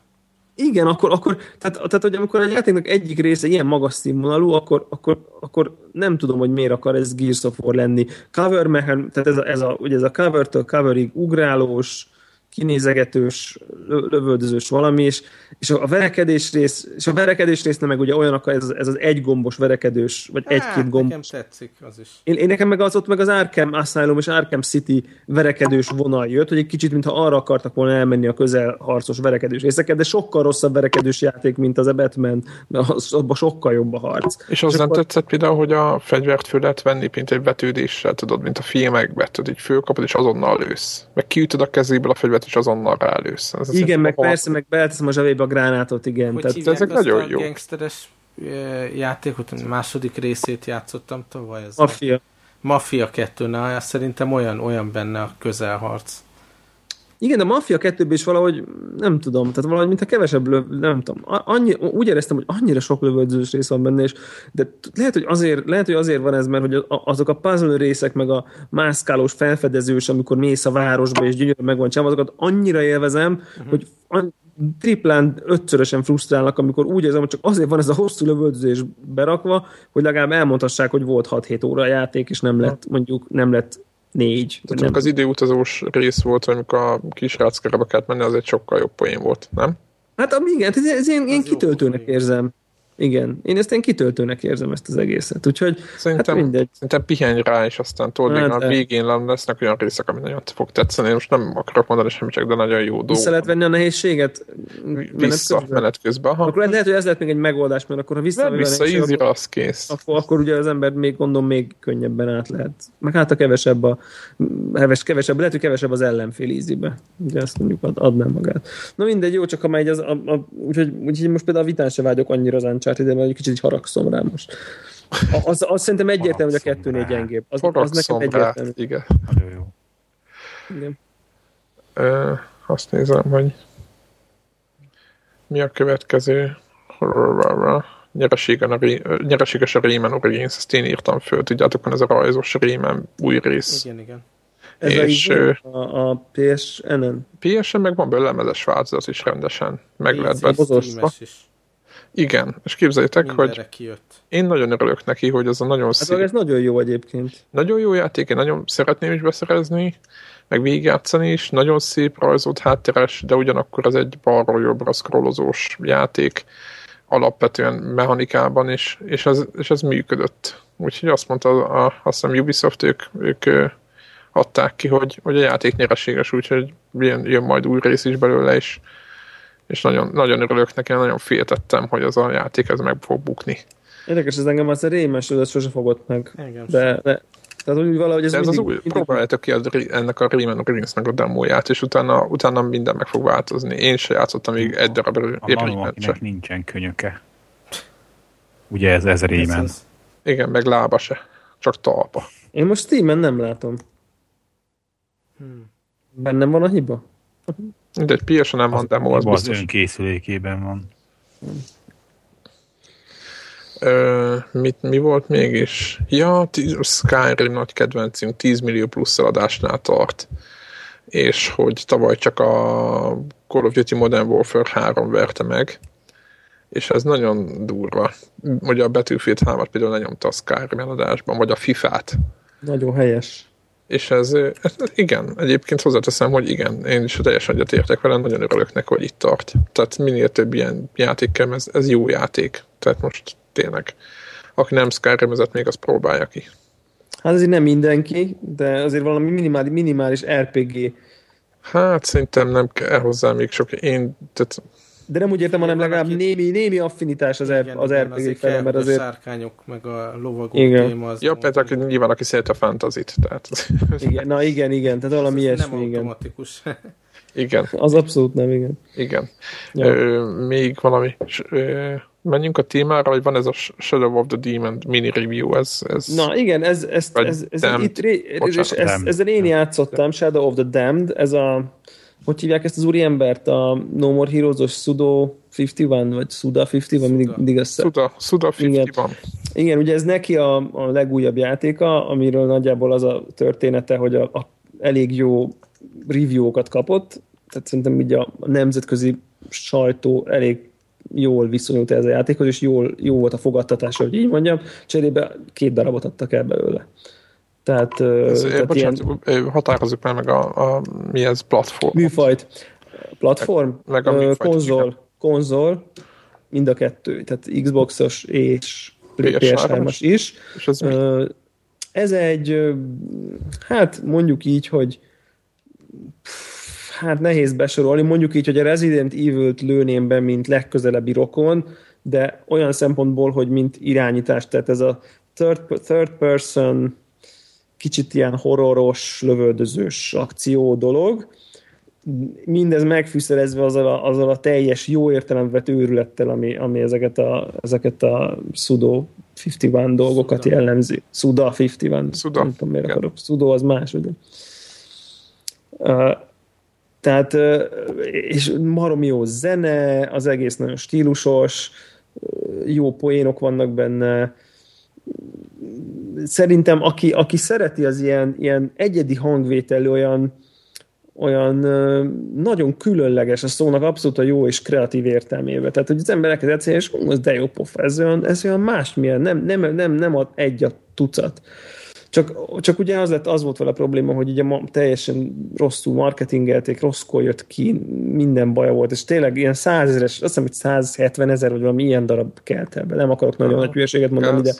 igen, akkor tehát, hogy amikor egy játéknak egyik része ilyen magas színvonalú, akkor nem tudom, hogy miért akar ez Gears of War lenni. Tehát ez a cover-től coverig ugrálós, kinézegetős, lövöldözős valami, és a verekedés rész, nem meg ugye olyan, ez az egy gombos verekedős, vagy egy-két gombos. Nekem tetszik az is. Én nekem meg az ott meg az Arkham Asylum és Arkham City verekedős vonal jött, hogy egy kicsit, mintha arra akartak volna elmenni a közelharcos verekedős részeket, de sokkal rosszabb verekedős játék, mint az a Batman, mert abban sokkal jobb a harc. És az nem tetszett például, hogy a fegyvert föl lehet venni, mint egy vetődéssel, tudod, mint a filmekben, tudod, így fölkapod, és azonnal lősz. Meg kiütöd a kezéből a fegyvert, és azonnal rálősz. Igen, meg persze, meg beleteszem a zsebébe a gránátot, igen. Hogy tehát ezek nagyon jó. A gangsteres játékot, második részét játszottam tavaly. Mafia 2-nál, szerintem olyan benne a közelharc. Igen, de a Mafia 2-ben is valahogy, nem tudom, tehát valahogy mintha kevesebb nem tudom, úgy éreztem, hogy annyira sok lövöldözős rész van benne, de lehet, hogy azért van ez, mert hogy azok a puzzle részek, meg a mászkálós felfedezős, amikor mész a városba, és gyönyörűen megvan csinálva, azokat annyira élvezem, hogy triplán, ötszörösen frusztrálnak, amikor úgy érzem, hogy csak azért van ez a hosszú lövöldözés berakva, hogy legalább elmondhassák, hogy volt 6-7 óra a játék, és nem lett 4. Tehát az időutazós rész volt, amikor a kisrác körbe kellett menni, az egy sokkal jobb poén volt, nem? Hát igen, ez én kitöltőnek érzem. Igen, én ezt kitöltőnek érzem ezt az egészet, úgyhogy szerintem, hát mindegy. Szerintem pihenj rá, és aztán toldig a végén lesznek olyan részek, ami nagyon fog tetszeni. Én most nem akarok mondani semmi, csak de nagyon jó dolog. Vissza lehet venni a nehézséget? Menet közben. Akkor lehet, hogy ez lett még egy megoldás, mert akkor ha vissza az kész. Akkor ugye az ember még gondolom még könnyebben át lehet. Meg hát lehet, hogy kevesebb az ellenfél easybe. Ugye azt mondjuk adná magát. Na mindegy, jó, csak ha megy az, úgyhogy most például a vitán se vágyok annyira az Uncharted, mert egy kicsit így haragszom rá most. Az szerintem egyértelmű, hogy a 2-4 gyengébb. Az nekem egyértelmű. Igen. Nagyon jó. Igen. Azt nézem, hogy mi a következő nyereséges a Rayman Origins, ezt én írtam föl, tudjátok, van ez a rajzos Rayman új rész. Igen. Ez és a PSN-en? PSN meg van belőle lemezes változat is rendesen. Meg lehet bezozva. Igen, és képzeljétek, hogy én nagyon örülök neki, hogy az a nagyon szép. Hát ez nagyon jó egyébként. Nagyon jó játék, én nagyon szeretném is beszerezni, meg végigjátszani is, nagyon szép rajzolt hátteres, de ugyanakkor ez egy balról jobbra scrollozós játék, alapvetően mechanikában is, és ez működött. Úgyhogy azt mondta, azt hiszem Ubisoft, ők adták ki, hogy a játék nyereséges, úgyhogy jön majd új rész is belőle is. És nagyon, nagyon örülök neki, nagyon féltettem, hogy az a játék ez meg fog bukni. Érdekes, ez engem az a Rayman sose fogott meg. De Tehát úgy valahogy ez mindig... Próbáljátok ki ennek a Rayman Originsnek a demóját, és utána minden meg fog változni. Én se játszottam még egy darab Rayman se. Nincsen könyöke. Ugye ez Rayman. Ez. Igen, meg lába se. Csak talpa. Én most Steamen nem látom. Bennem van a hiba? De egy PS nem van demo, az biztos. Az önkészülékében van. Mi volt mégis? Ja, Skyrim nagy kedvencünk 10 millió plusz eladásnál tart. És hogy tavaly csak a Call of Duty Modern Warfare 3 verte meg. És ez nagyon durva. Ugye a Battlefield 3-at például lenyomta a Skyrim eladásban, vagy a FIFA-t. Nagyon helyes. És ez igen, egyébként hozzáteszem, hogy igen, én is teljesen egyetértek vele, nagyon örülök neki, hogy itt tart. Tehát minél több ilyen játékkel, ez jó játék. Tehát most tényleg, aki nem Skyrim-ezett, még azt próbálja ki. Hát azért nem mindenki, de azért valami minimális RPG. Hát szerintem nem kell hozzá még sok. De nem úgy értem, hanem legalább némi affinitás az RPG felé, mert azért... a sárkányok, meg a lovagok téma az... Ja, például nyilván, aki szereti a fantazit, tehát... Igen, na igen, tehát valami ilyesmi, nem automatikus. Igen. Az abszolút nem, igen. Ja. Még valami... menjünk a témára, hogy van ez a Shadow of the Damned mini review, ez... Na igen, ezen én játszottam, Shadow of the Damned, ez a... Hogy hívják ezt az úriembert? A No More Heroes-os Suda51, vagy Suda51, mindig össze. Suda51. Igen, ugye ez neki a legújabb játéka, amiről nagyjából az a története, hogy a elég jó review-okat kapott. Tehát szerintem így a nemzetközi sajtó elég jól viszonyult ez a játékhoz, és jó volt a fogadtatása, hogy így mondjam. Cserébe 2 darabot adtak el belőle. Határozzuk már meg a mi ez platform. Műfajt. Platform? Meg a konzol, mind a 2. Tehát Xbox-os és PS3-as is. És ez egy, hát mondjuk így, hogy hát nehéz besorolni, mondjuk így, hogy a Resident Evil-t lőném be, mint legközelebbi rokon, de olyan szempontból, hogy mint irányítás, tehát ez a third person kicsit ilyen horroros, lövöldözős akció dolog. Mindez megfűszerezve azzal a teljes, jó értelemvett őrülettel, ami ezeket a Suda51 dolgokat jellemzi. Suda51. Nem tudom, miért akarok. Sudo az más, ugye? Tehát, és marom jó zene, az egész nagyon stílusos, jó poénok vannak benne. Szerintem, aki szereti az ilyen egyedi hangvételű, olyan nagyon különleges a szónak abszolút a jó és kreatív értelmében. Tehát, hogy az emberek egyszerűen, és ez de jó pofa, ez olyan másmilyen, nem ad egy a tucat. Csak ugye az volt vele a probléma, hogy ugye ma teljesen rosszul marketingelték, rosszkor jött ki, minden baja volt, és tényleg ilyen 100 000-es, azt hiszem, hogy 170 000, vagy valami ilyen darab kelt ebbe. Nem akarok nagyon nagy hülyeséget mondani,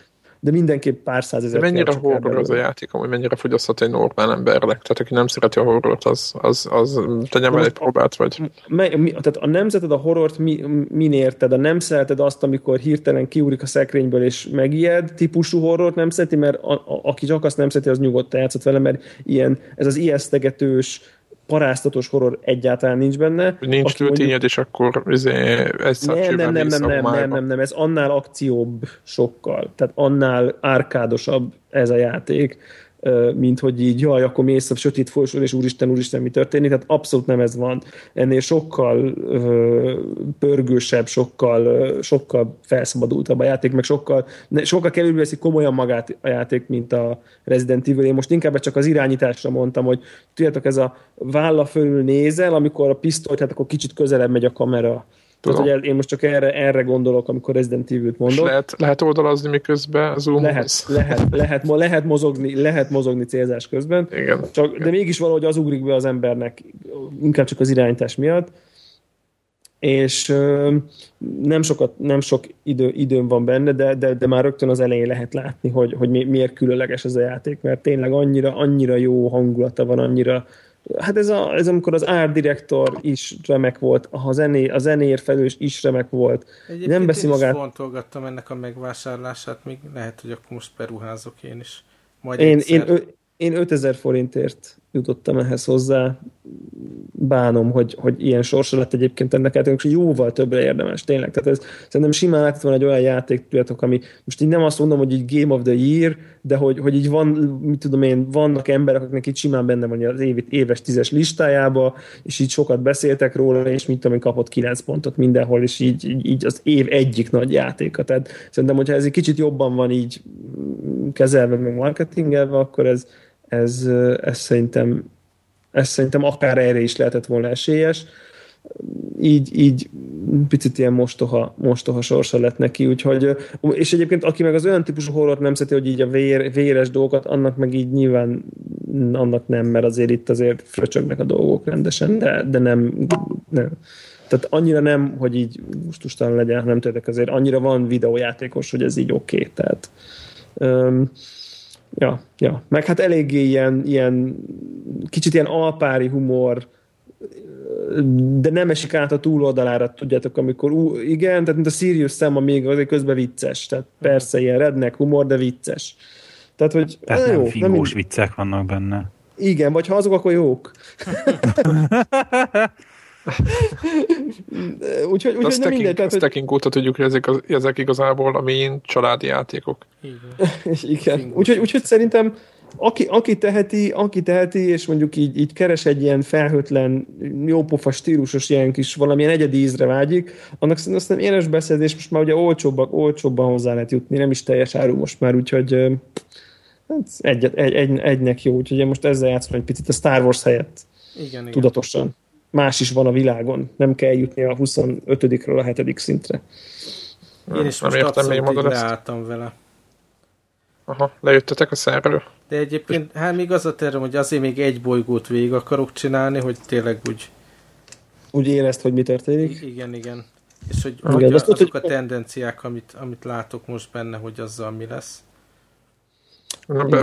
de mindenképp pár 100 000. Mennyire horror az a játék, amúgy mennyire fogyaszthat egy normál embernek? Tehát aki nem szereti a horrort, az tegyen vele egy próbát, vagy? Tehát a nem szereted a horrort, min érted? A nem szereted azt, amikor hirtelen kiúrik a szekrényből és megijed, típusú horrort nem szereti, mert aki csak azt nem szereti, az nyugodtan játszott vele, mert ilyen, ez az ijesztegetős, paráztatos horror egyáltalán nincs benne. Nincs tőtényed, és akkor nem, ez annál akcióbb sokkal, tehát annál árkádosabb ez a játék, mint hogy így, jaj, akkor mész a sötét folyosón, és úristen, mi történik, tehát abszolút nem ez van. Ennél sokkal pörgősebb, sokkal felszabadultabb a játék, meg sokkal kevésbé veszi komolyan magát a játék, mint a Resident Evil. Én most inkább csak az irányításra mondtam, hogy tudjátok, ez a válla fölül nézel, amikor a pisztolyt, hát akkor kicsit közelebb megy a kamera. Tehát, hogy én most csak erre gondolok, amikor Resident Evil-t mondok. Lehet oldalazni, miközben zoomolsz. Lehet mozogni célzás közben. Igen. De mégis valahogy az ugrik be az embernek, inkább csak az irányítás miatt. És nem sok időm van benne, de már rögtön az elején lehet látni, hogy miért különleges ez a játék, mert tényleg annyira jó hangulata van, annyira... Hát ez amikor az art director is remek volt, a zenéért felelős is remek volt. Egyébként nem veszi magát. Én is fontolgattam ennek a megvásárlását, még lehet, hogy akkor most beruházok én is. Majd én 5000 forintért jutottam ehhez hozzá. Bánom, hogy ilyen sorsa lett egyébként ennek általunk, és jóval többre érdemes, tényleg. Tehát ez, szerintem simán látható van egy olyan játék, tudjátok, ami most így nem azt mondom, hogy így Game of the Year, de hogy így van, mit tudom én, vannak emberek, akiknek így simán benne van az éves 10-es listájába, és így sokat beszéltek róla, és mit tudom én, kapott 9 pontot mindenhol, és így az év egyik nagy játéka. Tehát szerintem, hogyha ez egy kicsit jobban van így kezelve, meg marketingelve, akkor ez szerintem akár erre is lehetett volna esélyes. Így picit ilyen mostoha sorsa lett neki, úgyhogy, és egyébként aki meg az olyan típusú horrort nem szereti, hogy így a véres dolgokat, annak meg így nyilván annak nem, mert azért itt azért fröcsögnek a dolgok rendesen, de nem. Tehát annyira nem, hogy így gusztustalan legyen, nem tudják, azért annyira van videójátékos, hogy ez így oké. Tehát Ja. Meg hát eléggé ilyen kicsit ilyen alpári humor, de nem esik át a túloldalára, tudjátok, amikor igen, tehát mint a Sirius Sam még azért közben vicces, tehát persze ilyen redneck humor, de vicces. Tehát, hogy tehát nem figós viccek vannak benne. Igen, vagy ha azok, akkor jók. Úgyhogy nem mindegy. Azt tekint óta tudjuk, hogy ezek igazából a mélyén családi játékok. Igen. Úgyhogy szerintem aki teheti, és mondjuk így keres egy ilyen felhőtlen, jópofa stílusos ilyen kis valamilyen egyedi ízre vágyik, annak szerintem éles beszedés most már ugye olcsóbban hozzá lehet jutni, nem is teljes áru most már, úgyhogy egynek jó, úgyhogy én most ezzel játszom egy picit a Star Wars helyett. Igen. Tudatosan. Más is van a világon. Nem kell jutni a 25-ről a 7. szintre. Én is most abszolút leálltam vele. Aha, lejöttetek a szerről. De egyébként, még az a terem, hogy azért még egy bolygót végig akarok csinálni, hogy tényleg úgy érezd, hogy mi történik? Igen. És hogy azok a tendenciák, amit látok most benne, hogy azzal mi lesz.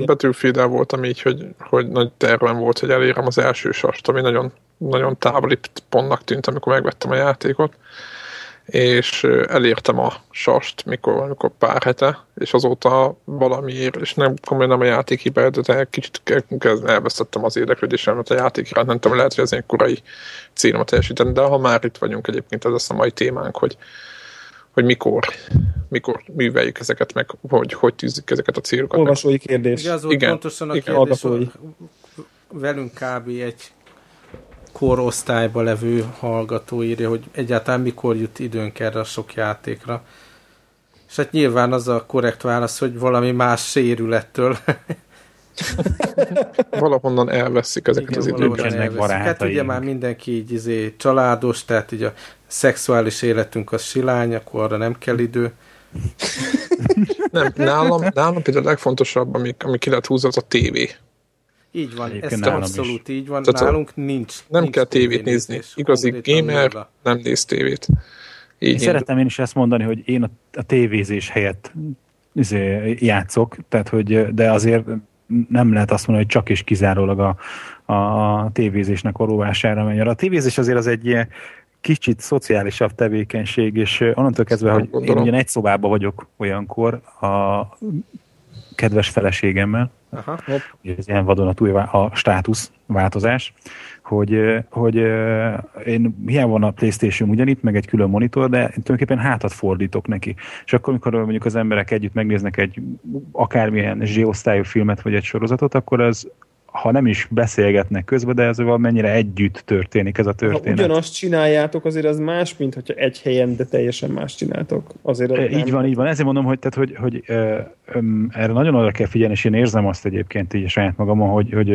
Battlefield-el voltam így, hogy nagy tervem volt, hogy elérem az első sast, ami nagyon, nagyon távoli pontnak tűnt, amikor megvettem a játékot, és elértem a sast, mikor pár hete, és azóta valamiért, és nem a játék hibája, de kicsit elvesztettem az érdeklődésemet a játék iránt, nem tudom, lehet, hogy az én korai célomat teljesíteni, de ha már itt vagyunk egyébként, ez lesz a mai témánk, hogy mikor műveljük ezeket, meg hogy tűzzük ezeket a célokat. Olvasói kérdés. Igen, az volt pontosan a kérdés, hogy velünk kb. Egy korosztályba levő hallgató írja, hogy egyáltalán mikor jut időnk erre a sok játékra. És hát nyilván az a korrekt válasz, hogy valami más sérülettől. Valahonnan elveszik ezeket. Igen, az időket. Hát ugye már mindenki így családos, tehát így a szexuális életünk az silány, akkor arra nem kell idő. Nem, nálam például a legfontosabb, ami ki lett húzva, az a tévé. Így van, ez abszolút is. Így van. Tehát nálunk nincs. Nem kell tévét nézni. Igazi gamer nem néz tévét. Én szeretem én is ezt mondani, hogy én a tévézés helyett játszok, tehát hogy, de azért nem lehet azt mondani, hogy csak és kizárólag a tévézésnek a rovására megy. A tévézés azért az egy kicsit szociálisabb tevékenység, és onnantól kezdve, hogy én ugyan egy szobában vagyok olyankor a kedves feleségemmel, ugye ez ilyen vadonatúj a státusz változás, hogy én hiába van a PlayStation ugyanitt, meg egy külön monitor, de én tulajdonképpen hátat fordítok neki. És akkor, amikor mondjuk az emberek együtt megnéznek egy akármilyen Z-osztályú filmet, vagy egy sorozatot, akkor az, ha nem is beszélgetnek közben, de ez valamennyire együtt történik ez a történet. Ha ugyanazt csináljátok, azért az más, mint hogyha egy helyen, de teljesen más csináltok. Azért így van. Ezért mondom, hogy, tehát, hogy erre nagyon oda kell figyelni, és én érzem azt egyébként így saját magamon, hogy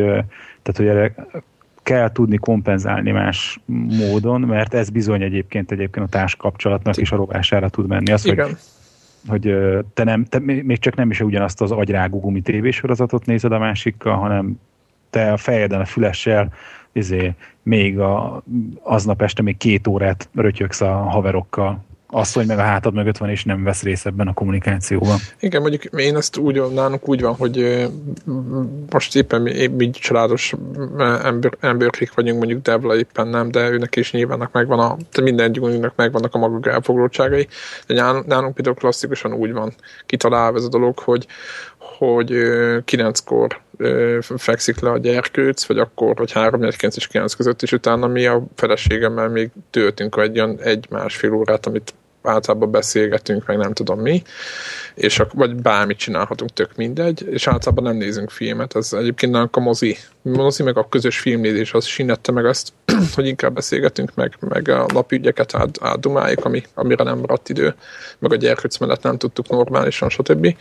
erre kell tudni kompenzálni más módon, mert ez bizony egyébként a társkapcsolatnak is a rovására tud menni. Az, hogy te még csak nem is ugyanazt az agyrágú gumi tévésorozatot nézed a másikkal, hanem te a fejeden, a fülessel még aznap este még 2 órát rötyöksz a haverokkal. Asszony meg a hátad mögött van, és nem vesz részt ebben a kommunikációban. Igen, mondjuk én ezt nálunk úgy van, hogy most éppen mi családos emberkék vagyunk, mondjuk Debla éppen nem, de őnek is nyilván mindegyikünknek megvannak a maga elfoglaltságai, de nálunk például klasszikusan úgy van kitalálva ez a dolog, hogy hogy 9-kor fekszik le a gyerkőc, vagy akkor, hogy 3-4-9 és 9 között, és utána mi a feleségemmel még töltünk egy olyan 1-1,5 órát, amit általában beszélgetünk, meg nem tudom mi, és vagy bármit csinálhatunk, tök mindegy, és általában nem nézünk filmet. Ez egyébként nálunk a mozi meg a közös filmnézés, az sínette meg ezt, hogy inkább beszélgetünk, meg a napi ügyeket átdumáljuk, amire nem maradt idő, meg a gyerkőc mellett nem tudtuk normálisan, stb.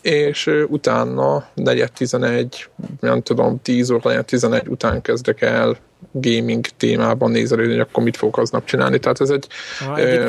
És utána 4-11, nem tudom, 10 óra, 11 után kezdek el gaming témában nézelődni, hogy akkor mit fogok aznap csinálni. Tehát ez egy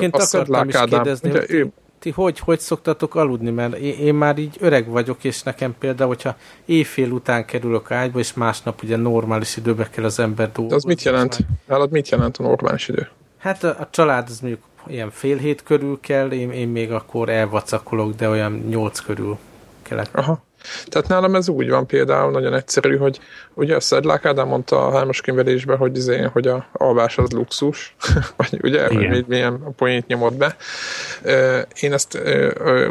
akartam is kérdezni, hogy ti hogy szoktatok aludni? Mert én már így öreg vagyok, és nekem például, hogyha éjfél után kerülök ágyba, és másnap ugye normális időbe kell az ember dolgozni. Az mit jelent? Nálad mit jelent a normális idő? Hát a család az mondjuk ilyen 6:30 körül kell, én még akkor elvacakolok, de olyan 8 körül kellek. Aha. Tehát nálam ez úgy van például, nagyon egyszerű, hogy ugye a Szedlák Ádám mondta a 3-as könyvelésben, hogy a alvás az luxus, vagy ugye, hogy milyen poént nyomod be. Én ezt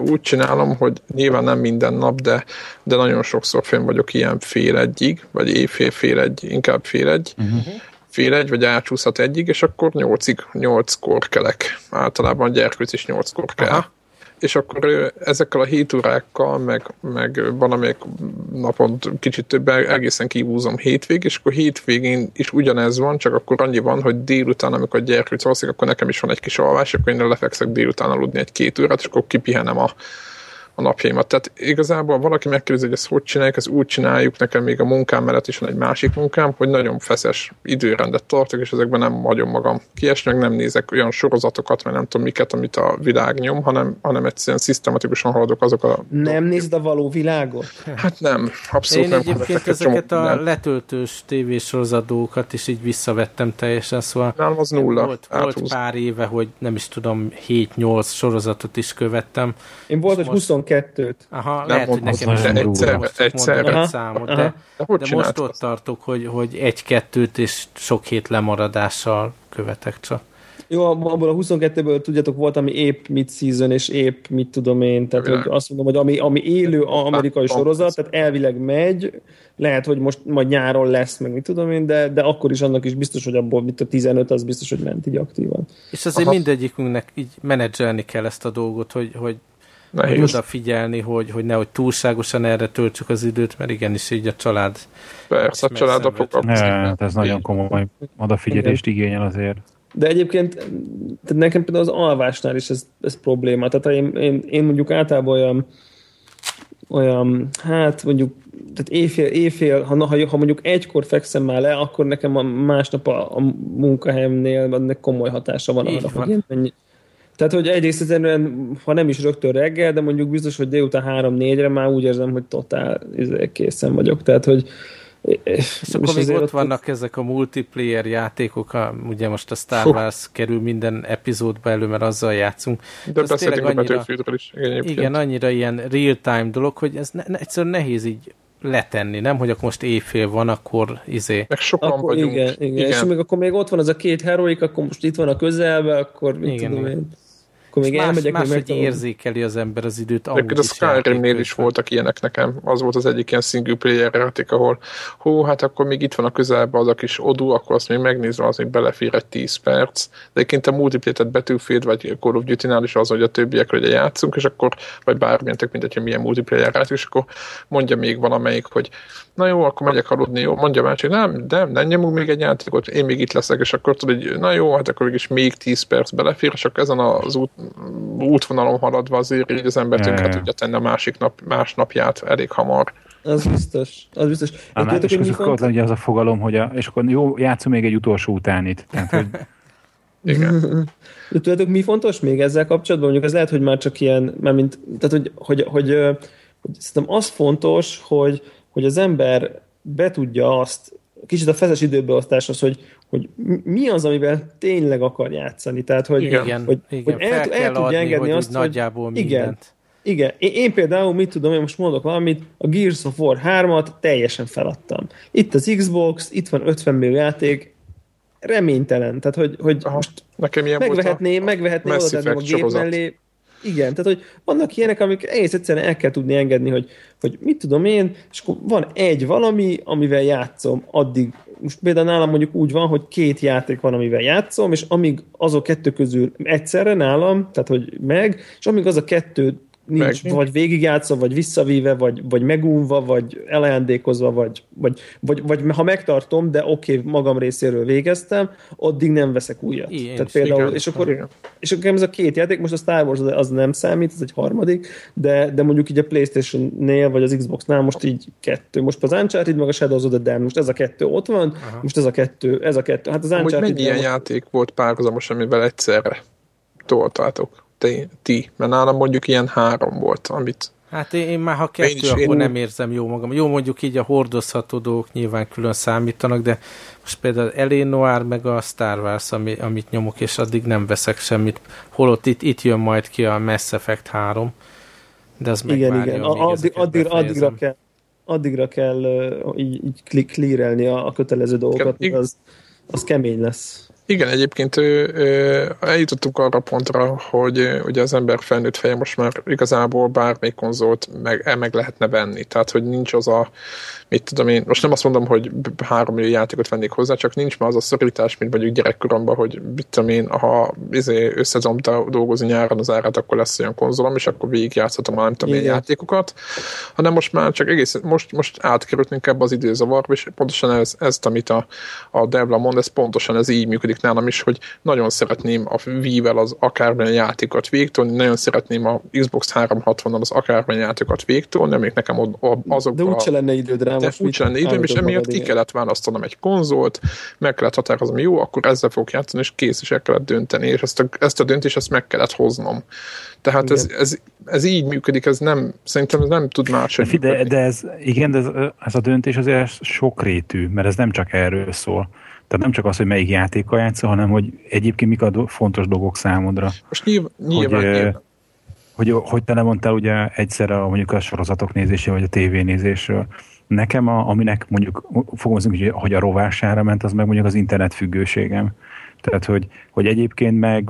úgy csinálom, hogy nyilván nem minden nap, de nagyon sokszor fenn vagyok ilyen 1:30-1, vagy éjfél 1:30, inkább 1:30, uh-huh. 1:30, vagy átsúszhat 1-ig, és akkor 8-kor kelek. Általában a gyerkőc is 8-kor kell. Aha. És akkor ezekkel a 7 órákkal, meg valamelyik napon kicsit több, egészen kihúzom hétvég, és akkor hétvégén is ugyanez van, csak akkor annyi van, hogy délután, amikor a gyerkőc alszik, akkor nekem is van egy kis alvás, akkor én lefekszek délután aludni 1-2 órát, és akkor kipihenem a napjaimat. Tehát igazából valaki megkérdezi, hogy ezt hogy csináljuk, ezt úgy csináljuk, nekem még a munkám mellett is van egy másik munkám, hogy nagyon feszes időrendet tartok, és ezekben nem hagyom magam kiesni, meg nem nézek olyan sorozatokat, mert nem tudom miket, amit a világ nyom, hanem egyszerűen szisztematikusan haladok azok a... Nem nézd a való világot? Hát nem, abszolút én nem. Én egyébként ezeket a letöltős tévésorozadókat is így visszavettem teljesen, szóval... Nem, az nulla. Volt pár éve, hogy nem is tudom, 7-8 sorozatot is követtem. Én volt, hogy 22-t. Aha, nem lehet, hogy nekem is egyszerre számot, de most ott tartok, hogy 1-2-t és sok hét lemaradással követek csak. Jó, abból a 22-ből tudjátok, volt, ami épp mid-season, és épp mit tudom én, tehát hogy azt mondom, hogy ami élő amerikai sorozat, tehát elvileg megy, lehet, hogy most majd nyáron lesz, meg mit tudom én, de akkor is annak is biztos, hogy abból mit a 15, az biztos, hogy ment így aktívan. És azért aha. Mindegyikünknek így menedzselni kell ezt a dolgot, hogy odafigyelni, hogy nehogy túlságosan erre töltsük az időt, mert igenis így a család... Persze, a család a hát ez nagyon komoly odafigyelést igényel azért. De egyébként nekem például az alvásnál is ez probléma. Tehát én mondjuk általában olyan hát mondjuk tehát éjfél ha mondjuk 1-kor fekszem már le, akkor nekem a másnap a munkahelyemnél komoly hatása van arra, hogy én tehát, hogy egyrészt egyszerűen, ha nem is rögtön reggel, de mondjuk biztos, hogy délután 3-4-re már úgy érzem, hogy totál készen vagyok. Tehát, hogy... És akkor még ott vannak ezek a multiplayer játékok, ugye most a Star Wars kerül minden epizódba elő, mert azzal játszunk. De beszéltünk a Battlefieldről is. Igen, annyira ilyen real-time dolog, hogy ez egyszerűen nehéz így letenni, nem? Hogy akkor most éjfél van, akkor meg sokan akkor vagyunk. Igen. És még, akkor még ott van az a 2 heroik, akkor most itt van a közelben, akkor mit igen, tudom én. Akkor még elmegyek, máshogy érzékeli az ember az időt. A Skyrimnél is voltak ilyenek nekem. Az volt az egyik ilyen single player játék, ahol hát akkor még itt van a közelben az a kis odú, akkor azt még megnézve, az még belefér egy 10 perc. De egyébként a multiplayer-t Battlefield vagy Call of Duty-nál is az, hogy a többiekről ugye játszunk, és akkor, vagy bármilyen, tök mindegy, hogy milyen multiplayer játék, és akkor mondja még valamelyik, hogy na jó, akkor megyek aludni, jó, mondja másik, nem nyomunk még egy játékot, én még itt leszek, és akkor tudod, hogy na jó, hát akkor még 10 perc belefér, és akkor ezen az útvonalon haladva azért így az ember tönkre tudja tenni a másnapját elég hamar. Az biztos. És akkor az a fogalom, hogy és akkor jó, játszunk még egy utolsó utánit. Tehát, hogy... Igen. De tudjátok, mi fontos még ezzel kapcsolatban? Mondjuk ez lehet, hogy már csak ilyen, mint, tehát, hogy szerintem az fontos, hogy az ember be tudja azt, kicsit a feszes időbeosztáshoz, hogy mi az, amivel tényleg akar játszani. Tehát, hogy el tudja engedni azt, hogy nagyjából mindent. Igen. Én például, mit tudom, én most mondok valamit, a Gears of War 3-at teljesen feladtam. Itt az Xbox, itt van 50 millió játék, reménytelen. Tehát, hogy most megvehetném, oda tenném a gép mellé. Igen, tehát hogy vannak ilyenek, amik egész egyszerűen el kell tudni engedni, hogy mit tudom én, és akkor van egy valami, amivel játszom addig. Most például nálam mondjuk úgy van, hogy két játék van, amivel játszom, és amíg azok kettő közül egyszerre nálam, tehát hogy meg, és amíg az a kettő nincs, vagy végigjátszva, vagy visszavíve, vagy megúnva, vagy elajándékozva, vagy ha megtartom, de oké, magam részéről végeztem, addig nem veszek újat. Ilyen, tehát például, és akkor ez a két játék, most a Star Wars az nem számít, ez egy harmadik, de mondjuk így a PlayStation-nél, vagy az Xbox-nál most így kettő. Most az Uncharted, meg a Shadow of the Damned, most ez a kettő ott van, aha. Most ez a kettő. Hát az Uncharted... Amúgy mennyi ilyen játék volt párhuzamos, amivel egyszerre toltátok? Ti, mert nálam mondjuk ilyen 3 volt, amit... Hát én már ha 2, akkor nem érzem jó magam. Jó, mondjuk így a hordozható dolgok nyilván külön számítanak, de most például L.A. Noire meg a Star Wars, amit nyomok, és addig nem veszek semmit. Holott itt jön majd ki a Mass Effect 3, de az megvárja. Igen, addigra kell így clearelni a kötelező dolgokat, az kemény lesz. Igen, egyébként eljutottuk arra pontra, hogy ugye az ember felnőtt feje most már igazából bármely konzolt meg lehetne venni. Tehát, hogy nincs az a, mit tudom én, most nem azt mondom, hogy 3 millió játékot vennék hozzá, csak nincs már az a szorítás, mint mondjuk gyerekkoromban, hogy mit tudom én, ha összezomta dolgozni nyáron az árát, akkor lesz olyan konzolom, és akkor végigjátszhatom a nem tudom én játékokat, hanem most már csak egész, most átkerült inkább az időzavarba, és pontosan ezt, amit a Debla mond, ez pontosan ez így működik nálam is, hogy nagyon szeretném a Wii-vel az akármilyen játékot végtolni, nagyon szeretném a Xbox 360-nal az akármilyen játékot végtolni, amik nekem azokban... De úgyse lenne időd rá most. De úgyse lenne időm, és emiatt ki kellett választanom egy konzolt, meg kellett határoznom, jó, akkor ezzel fogok játszani, és kész, és el kellett dönteni, és ezt a döntést ezt meg kellett hoznom. Tehát ez így működik, ez nem, szerintem ez nem tud máshogy működni. De ez a döntés azért sokrétű, mert ez nem csak erről szól. Tehát nem csak az, hogy melyik játékkal játszol, hanem hogy egyébként mik a fontos dolgok számodra. Most nyilván. Hogy te lemondtál ugye egyszerre mondjuk a sorozatok nézéséről, vagy a tévénézésről. Nekem, aminek mondjuk fogalmazunk, hogy a rovására ment, az meg mondjuk az internetfüggőségem. Tehát, hogy egyébként meg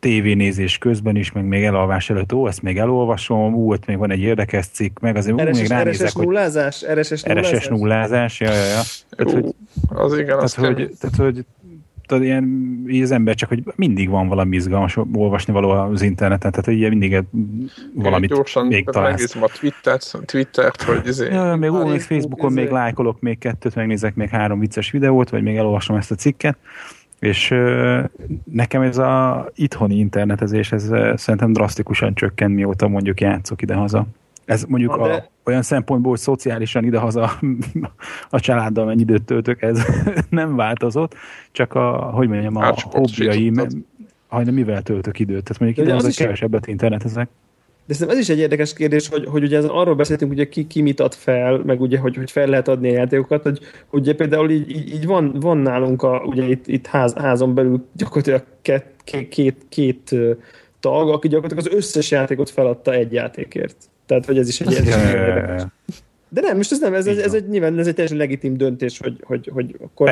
tévénézés közben is, meg még elalvás előtt, ezt még elolvasom, ott még van egy érdekes cikk, meg azért még ránézek, hogy... RSS nullázás, ja. Tehát ilyen, így az ember csak, hogy mindig van valami izgalmas olvasni való az interneten, tehát így mindig valamit gyorsan még találsz. Gyorsan megnézem a Twittert, hogy még úgy Facebookon még lájkolok még 2, megnézek még 3 vicces videót, vagy még elolvasom ezt a cikket. És nekem ez a itthoni internetezés, ez szerintem drasztikusan csökkent, mióta mondjuk játszok idehaza. Ez mondjuk olyan szempontból, hogy szociálisan idehaza a családdal mennyi időt töltök, ez nem változott, csak a hobbiaim, mivel töltök időt. Tehát mondjuk idehaza kevesebbet internetezek. De szerintem ez is egy érdekes kérdés, hogy ugye arról beszéltünk, ugye ki mit ad fel, meg ugye, hogy fel lehet adni a játékokat, hogy ugye például így van nálunk ugye itt házon belül gyakorlatilag két tag, aki gyakorlatilag az összes játékot feladta egy játékért. Tehát, hogy ez is egy érdekes. De nem, most ez egy teljesen legitim döntés, hogy akkor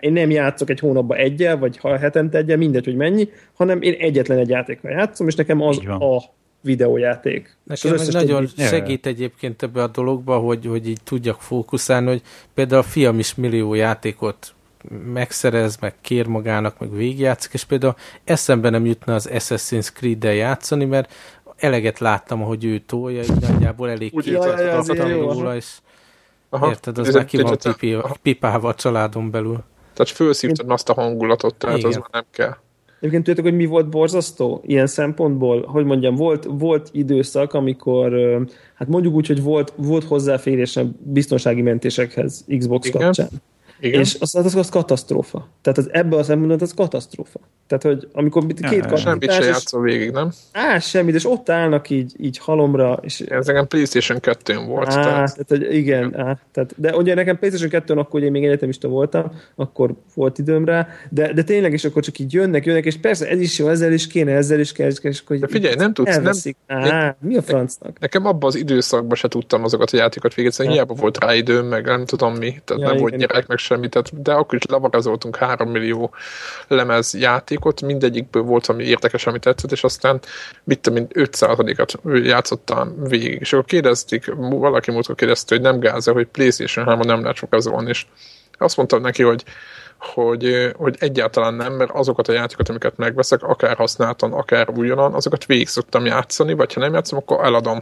én nem játszok egy hónapban egyel, vagy hetente egyel, mindegy, hogy mennyi, hanem én egyetlen egy játékkal játszom, és nekem az a videójáték. Nekem nagyon segít egyébként ebbe a dologba, hogy így tudjak fókuszálni, hogy például a fiam is millió játékot megszerez, meg kér magának, meg végigjátszik, és például eszembe nem jutna az Assassin's Creed-del játszani, mert eleget láttam, ahogy ő tolja, így nagyjából elég képzeltem róla, és érted, az már ki van pipálva a családon belül. Tehát felszívtad azt a hangulatot, tehát az már nem kell. Egyébként tudjátok, hogy mi volt borzasztó ilyen szempontból? Hogy mondjam, volt időszak, amikor, hát mondjuk úgy, hogy volt hozzáférésem biztonsági mentésekhez Xbox kapcsán. Igen. És az katasztrófa. Tehát ebből a szempontból az katasztrófa. Tehát, hogy amikor két kapitány... Semmit se játszol végig, nem? Semmit, és ott állnak így halomra. És... Ez nekem PlayStation 2-n volt. De ugye nekem PlayStation 2-n, akkor ugye még egyetemista voltam, akkor volt időm rá, de tényleg is akkor csak így jönnek, és persze ez is jó, ezzel is kell, és akkor... De figyelj, nem tudsz, elveszik. Mi a francnak? Nekem abban az időszakban se tudtam azokat a játékokat végezni, hiába volt rá időm, meg nem tudom mi, tehát nem volt gyerek, meg semmit, de akkor is levarázoltunk 3 millió lemez játékot, mindegyikből volt valami érdekes, amit tetszett, és aztán mit tudom én, 5%-at játszottam végig. És akkor kérdezték, valaki múltkor kérdezte, hogy nem gáz-e, hogy PlayStation 3-on nem lehet sokázzolni, és azt mondtam neki, hogy egyáltalán nem, mert azokat a játékokat, amiket megveszek, akár használtan, akár újonnan, azokat végig szoktam játszani, vagy ha nem játszom, akkor eladom.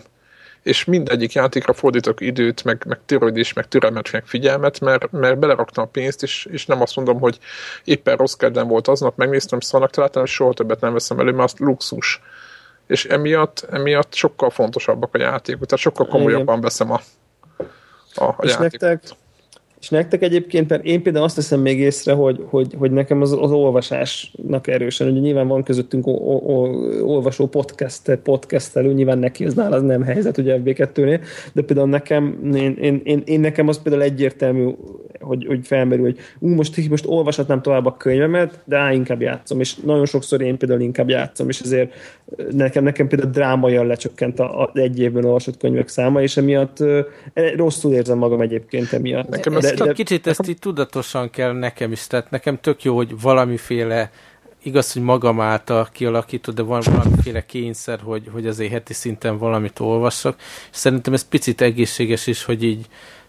És mindegyik játékra fordítok időt, meg törődést, meg türelmet, meg figyelmet, mert beleraktam a pénzt, és nem azt mondom, hogy éppen rossz kedden volt aznap, megnéztem, szarnak találtam, és soha többet nem veszem elő, mert az luxus. És emiatt sokkal fontosabbak a játékok, tehát sokkal komolyabban veszem a és játékot. És nektek egyébként, mert én például azt teszem még észre, hogy nekem az olvasásnak erősen, ugye nyilván van közöttünk olvasó podcastelő, nyilván neki az nem helyzet, ugye FB2-nél, de például nekem, én nekem az például egyértelmű, hogy felmerül, hogy most olvashatnám tovább a könyvemet, de inkább játszom, és nagyon sokszor én például inkább játszom, és ezért nekem például drámaian lecsökkent az egy évben olvasott könyvek száma, és emiatt rosszul érzem magam egyébként emiatt. De kicsit ezt így tudatosan kell nekem is, tehát nekem tök jó, hogy valamiféle, igaz, hogy magam által kialakított, de van valamiféle kényszer, hogy azért heti szinten valamit olvassak, és szerintem ez picit egészséges is, hogy így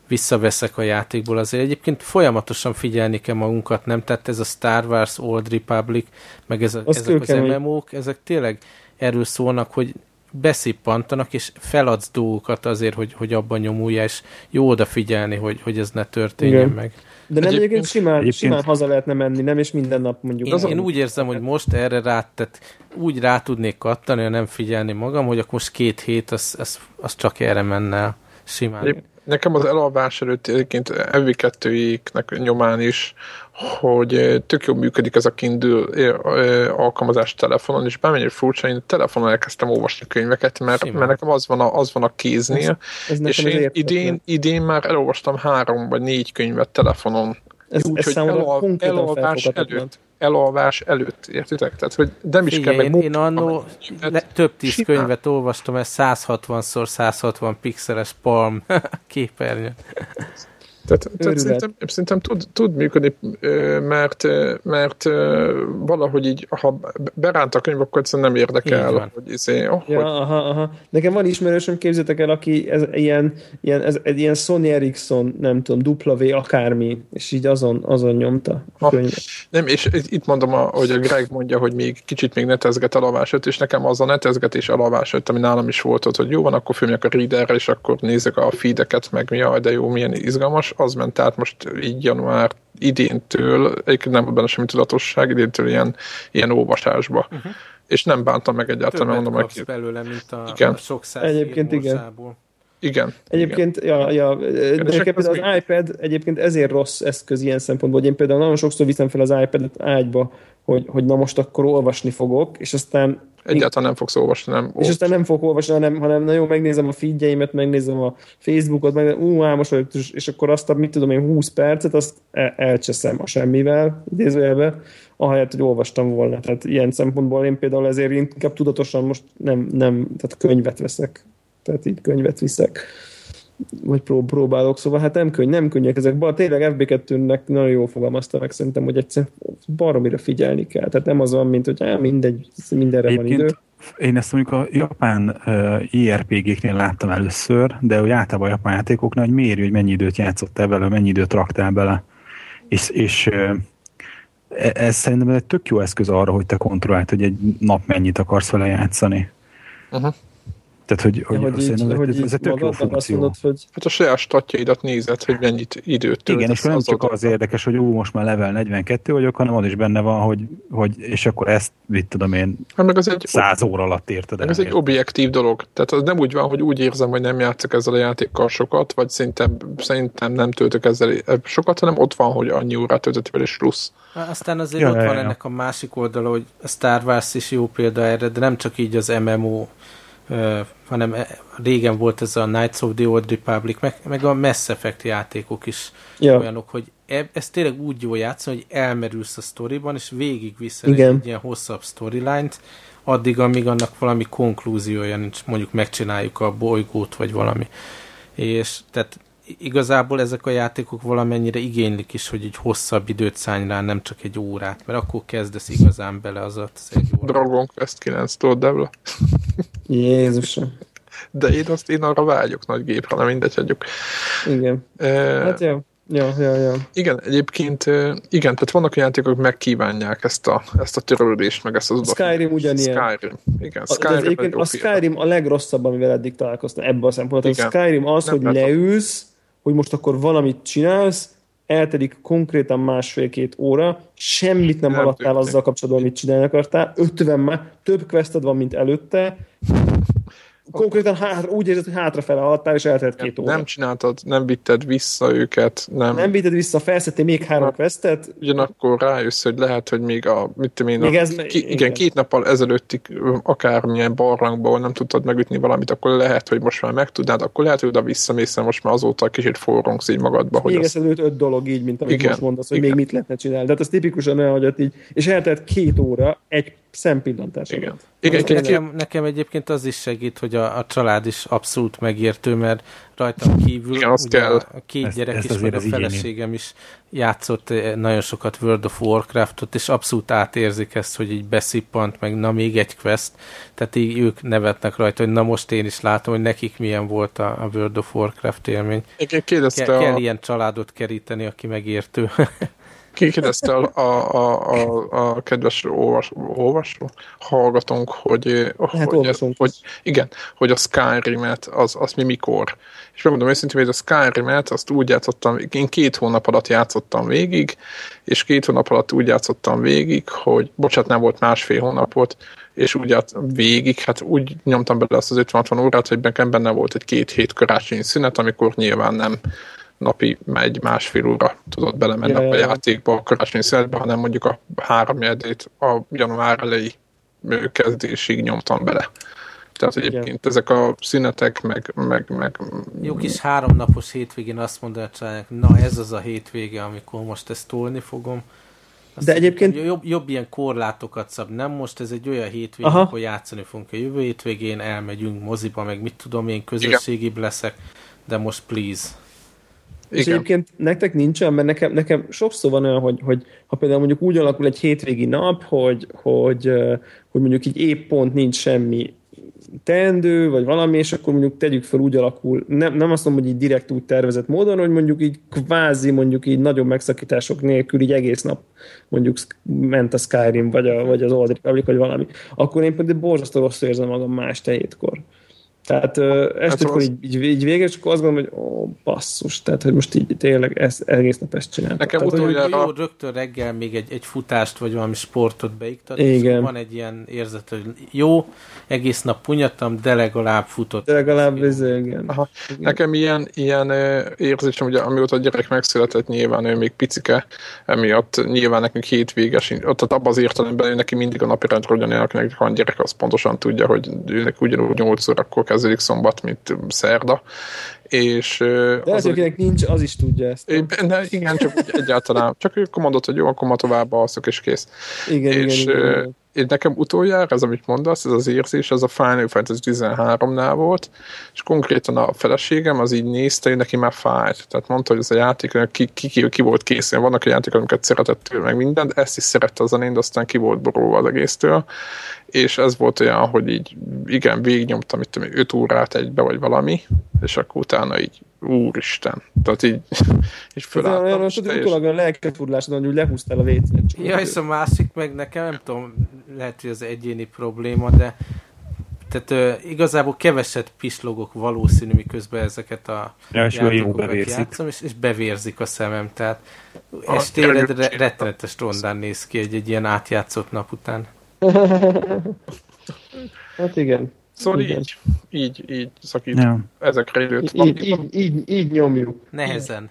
visszaveszek a játékból. Azért egyébként folyamatosan figyelni kell magunkat, nem? Tehát ez a Star Wars Old Republic, meg ezek az MMO-k, ezek tényleg erről szólnak, hogy beszippantanak, és feladsz dolgokat azért, hogy abban nyomuljál, és jó odafigyelni, hogy ez ne történjen igen. meg. De nem egyébként simán haza lehetne menni, nem? És minden nap mondjuk. Én úgy érzem, hogy most erre úgy rá tudnék kattani, ha nem figyelni magam, hogy akkor most 2 hét, az csak erre menne simán. Nekem az elalvás előtt egyébként FB2-iknek nyomán is, hogy tök jól működik ez a Kindle alkalmazás telefonon, és bármilyen furcsa, én telefonon elkezdtem olvasni könyveket, mert nekem az van a kéznél, és én idén már elolvastam 3 vagy 4 könyvet telefonon. Úgyhogy elalvás előtt, értitek? Tehát, hogy nem is kell meg... Én annó több 10 könyvet olvastam, ez 160x160 pixeles palm képernyő. Tehát szerintem tud működni, mert valahogy így, ha beránt a könyv, akkor egyszerűen nem érdekel. Hogy Nekem van ismerősöm, képzeljétek el, aki ilyen Sony Ericsson, nem tudom, W akármi, és így azon nyomta a könyvet. Nem, és itt mondom, hogy a Greg mondja, hogy még kicsit még netezget elalvás öt, és nekem az a netezgetés elalvás öt, ami nálam is volt ott, hogy jó van, akkor filmjek a readerre, és akkor nézzük a feedeket, meg mi a, de jó, milyen izgalmas, az ment át most így január idéntől, egyébként nem volt benne semmi tudatosság, idéntől ilyen olvasásba. Uh-huh. És nem bántam meg egyáltalán. Többet kapsz belőle, mint a sok száz egyébként év országból. Igen. Egyébként, igen. Ja, nekem az iPad egyébként ezért rossz eszköz ilyen szempontból, hogy én például nagyon sokszor viszem fel az iPad-et ágyba, hogy na most akkor olvasni fogok, és aztán egyáltalán nem fogsz olvasni, nem. És aztán nem fogok olvasni, hanem nagyon megnézem a feedjeimet, megnézem a Facebookot, most vagyok, és akkor azt a, mit tudom én, 20 percet, azt elcseszem a semmivel, idézőjelben, ahelyett, hogy olvastam volna. Tehát ilyen szempontból én például ezért inkább tudatosan most nem, tehát könyvet veszek. Tehát így könyvet viszek. Vagy próbálok, szóval hát nem könnyek ezek. Tényleg FB2-nek nagyon jól fogalmazta meg, szerintem, hogy egyszer baromira figyelni kell. Tehát nem az van, mint hogy mindenre egyébként van idő. Én ezt mondjuk a japán JRPG-knél láttam először, de hogy általában a japán játékoknál, hogy mérj, hogy mennyi időt játszottál vele, mennyi időt raktál bele. És ez szerintem egy tök jó eszköz arra, hogy te kontrolláld, hogy egy nap mennyit akarsz vele játszani. Uh-huh. Tehát, hogy ez egy tök jó funkció. Mondod, hogy... Hát a saját statjaidat nézed, hogy mennyit időt töltesz. Igen, és nem csak az érdekes, hogy most már level 42 vagyok, hanem az is benne van, hogy és akkor ezt, mit tudom én, 100 óra alatt érted el. Ez egy objektív dolog. Tehát az nem úgy van, hogy úgy érzem, hogy nem játszok ezzel a játékkal sokat, vagy szerintem nem töltök ezzel sokat, hanem ott van, hogy annyi órát töltöttél, és plusz. Aztán azért ott van ennek a másik oldala, hogy a Star Wars is jó példa erre, de nem csak így az MMO, hanem régen volt ez a Knights of the Old Republic, meg a Mass Effect játékok is olyanok, hogy ez tényleg úgy jó játszani, hogy elmerülsz a sztoriban, és végigviszel egy ilyen hosszabb storyline-t, addig, amíg annak valami konklúziója nincs, mondjuk megcsináljuk a bolygót, vagy valami. És tehát igazából ezek a játékok valamennyire igénylik is, hogy egy hosszabb időt szállj rá, nem csak egy órát, mert akkor kezdesz igazán bele az egy órát. Dragon Quest 9 Debla. Jézusom. De én arra vágyok nagy gépre, nem mindegy, hagyjuk. Igen. Hát jó. Ja. Igen, egyébként igen, tehát vannak olyan játékok, akik megkívánják ezt a törődést, meg ezt az... Skyrim ugyanilyen. Skyrim, a Skyrim a legrosszabb, amivel eddig találkoztam ebben a szempontból. A Skyrim az, nem hogy leülsz, hogy most akkor valamit csinálsz, eltelik konkrétan 1,5-2 óra, semmit nem haladtál azzal kapcsolatban, amit csinálni akartál, 50 már, több quested van, mint előtte, konkrétan úgy érzed, hogy hátrafele haladtál, és eltelt 2 óra. Nem csináltad, nem vitted vissza őket. Nem vitted vissza, felszedtél még 3 questet. Ugyanakkor rájössz, hogy lehet, hogy még igen, 2 nappal ezelőttig akármilyen barlangból nem tudtad megütni valamit, akkor lehet, hogy most már megtudnád, akkor lehet, hogy oda visszamész, most már azóta kicsit forrongsz így magadba. Hogy még ezelőtt 5 dolog így, mint amit most mondasz, hogy még mit lehetne csinálni. Tehát ez tipikusan olyan, hogy így, és eltelt 2 óra, egy szempillantás. Nekem egyébként az is segít, hogy a család is abszolút megértő, mert rajtam kívül a 2 gyerek is, meg a feleségem is játszott nagyon sokat World of Warcraftot, és abszolút átérzik ezt, hogy így beszippant, meg na még egy quest, tehát így ők nevetnek rajta, hogy na most én is látom, hogy nekik milyen volt a World of Warcraft élmény. Kell ilyen családot keríteni, aki megértő. Kikérdezte a kedves hallgatónk, hogy a Skyrimet az mi mikor. És megmondom őszintén, hogy a Skyrimet azt úgy játszottam, én 2 hónap alatt játszottam végig, és 2 hónap alatt úgy játszottam végig, hogy nem volt 1,5 hónapot, és úgy át végig, úgy nyomtam bele azt az 50-60 órát, hogy nekem benne volt egy 2 hét karácsonyi szünet, amikor nyilván nem napi 1,5 óra tudod belemenni a játékba, a karácsonyi szünetbe, hanem mondjuk a 3 hetét a január elejé kezdésig nyomtam bele. Tehát egyébként ezek a szünetek meg... Jó kis 3 napos hétvégén azt mondani a családnak, na ez az a hétvége, amikor most ezt tolni fogom. De egyébként... Jobb ilyen korlátokat szab, nem? Most ez egy olyan hétvég, amikor játszani fogunk a jövő hétvégén, elmegyünk moziba, meg mit tudom, én közösségibb leszek, de most please... És egyébként nektek nincsen, mert nekem sokszor van olyan, hogy ha például mondjuk úgy alakul egy hétvégi nap, hogy mondjuk így épp pont nincs semmi teendő, vagy valami, és akkor mondjuk tegyük fel, úgy alakul, nem azt mondom, hogy így direkt úgy tervezett módon, hogy mondjuk így kvázi mondjuk így nagyobb megszakítások nélkül így egész nap mondjuk ment a Skyrim, vagy az Old Republic, vagy valami. Akkor én például borzasztó rosszul érzem magam más este hétkor. Tehát estékor így vége, és akkor azt gondolom, hogy basszus, tehát hogy most így tényleg egész nap ezt csináltam. Nekem utoljára... Jó, rögtön reggel még egy futást, vagy valami sportot beiktat, és van egy ilyen érzet, hogy jó, egész nap punyattam, de legalább futott. De legalább igen. Nekem ilyen érzésem, ugye amióta a gyerek megszületett, nyilván ő még picike, emiatt nyilván nekünk hétvéges, tehát abban az értelemben, hogy neki mindig a napirendről ugyanilyenek van gyerek, az pontosan tudja, hogy őnek ugyanúgy 8 órakor kezdődik szombat, mint szerda. És de az, akinek nincs, az is tudja ezt. Igen, csak egyáltalán. Csak ők mondott, hogy jó, akkor ma tovább alszok, és kész. Igen. És nekem utoljára, ez amit mondasz, ez az érzés, ez a Final Fantasy 13-nál volt, és konkrétan a feleségem az így nézte, hogy neki már fájt. Tehát mondta, hogy ez a játék, ki volt készen. Vannak a játékok, amiket szeretett tőle, meg mindent, ezt is szerette az a nén, de aztán ki volt borulva az egésztől. És ez volt olyan, hogy így, igen, végignyomtam, mit tudom, 5 órát egybe, vagy valami, és akkor utána így, úristen. Tehát így, és fölálltam. Olyan, hogy utólag olyan lelkefurulásodon, hogy lehúztál a vécén. Ja, és a másik meg nekem, nem tudom, lehet, hogy az egyéni probléma, de tehát igazából keveset pislogok valószínű, miközben ezeket a játékokat játszom, és bevérzik a szemem, tehát estére rettenetes rondán néz ki egy ilyen átjátszott nap után. Hát igen. Szóval így szakít ezekre időt. Így nyomjuk. Nehezen.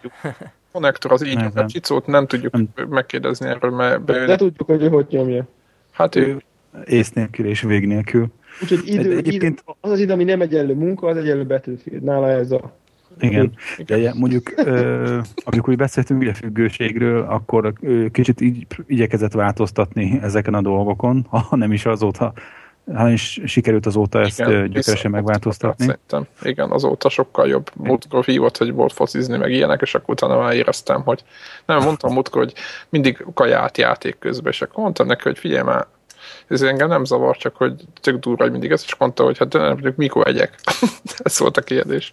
Konnektor az így nyomja. Csicót nem tudjuk megkérdezni erről, mert... De tudjuk, hogy hogy nyomja. Hát ő... Ész nélkül és vég nélkül. Úgyhogy az idő, ami nem egyenlő munka, az egyenlő Battlefield. Nála ez a... Igen. De mondjuk, amikor beszéltünk ugye függőségről, akkor kicsit igyekezett változtatni ezeken a dolgokon, ha nem is azóta hanem is sikerült azóta ezt gyökeresen megváltoztatni. Szerintem. Igen, azóta sokkal jobb. Múltkor hívott, hogy volt focizni, meg ilyenek, és akkor utána már éreztem, hogy nem, mondtam múltkor, hogy mindig kaját játék közben, és akkor mondtam neki, hogy figyelj már, ez engem nem zavar, csak hogy tök durva, hogy mindig ezt, és mondta, hogy hát de nem tudjuk, mikor egyek. Ez volt a kérdés.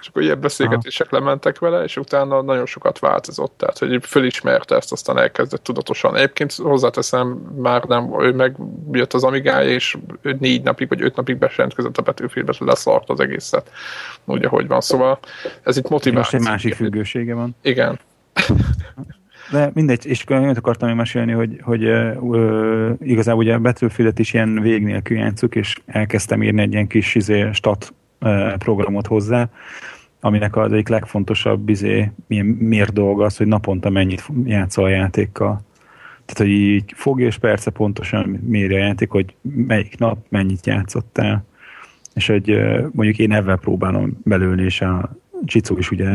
És akkor ilyen beszélgetések lementek vele, és utána nagyon sokat változott. Tehát, hogy fölismerte ezt, aztán elkezdett tudatosan. Egyébként hozzáteszem, már nem, ő megjött az Amigája, és 4 napig, vagy 5 napig bejelentkezett a Battlefieldbe, leszart az egészet. Úgy, ahogy van. Szóval ez itt motiváció. Most egy másik függősége van. Igen. De mindegy, és különbözőt akartam még mesélni, hogy igazából ugye a Battlefieldet is ilyen vég nélkül játszuk, és elkezdtem írni egy ilyen kis stat programot hozzá, aminek az egyik legfontosabb miért dolga az, hogy naponta mennyit játszol a játékkal. Tehát, hogy így fogja és persze pontosan mérje a játék, hogy melyik nap mennyit játszottál. És hogy mondjuk én ebben próbálom belőni, és a Csicó is ugye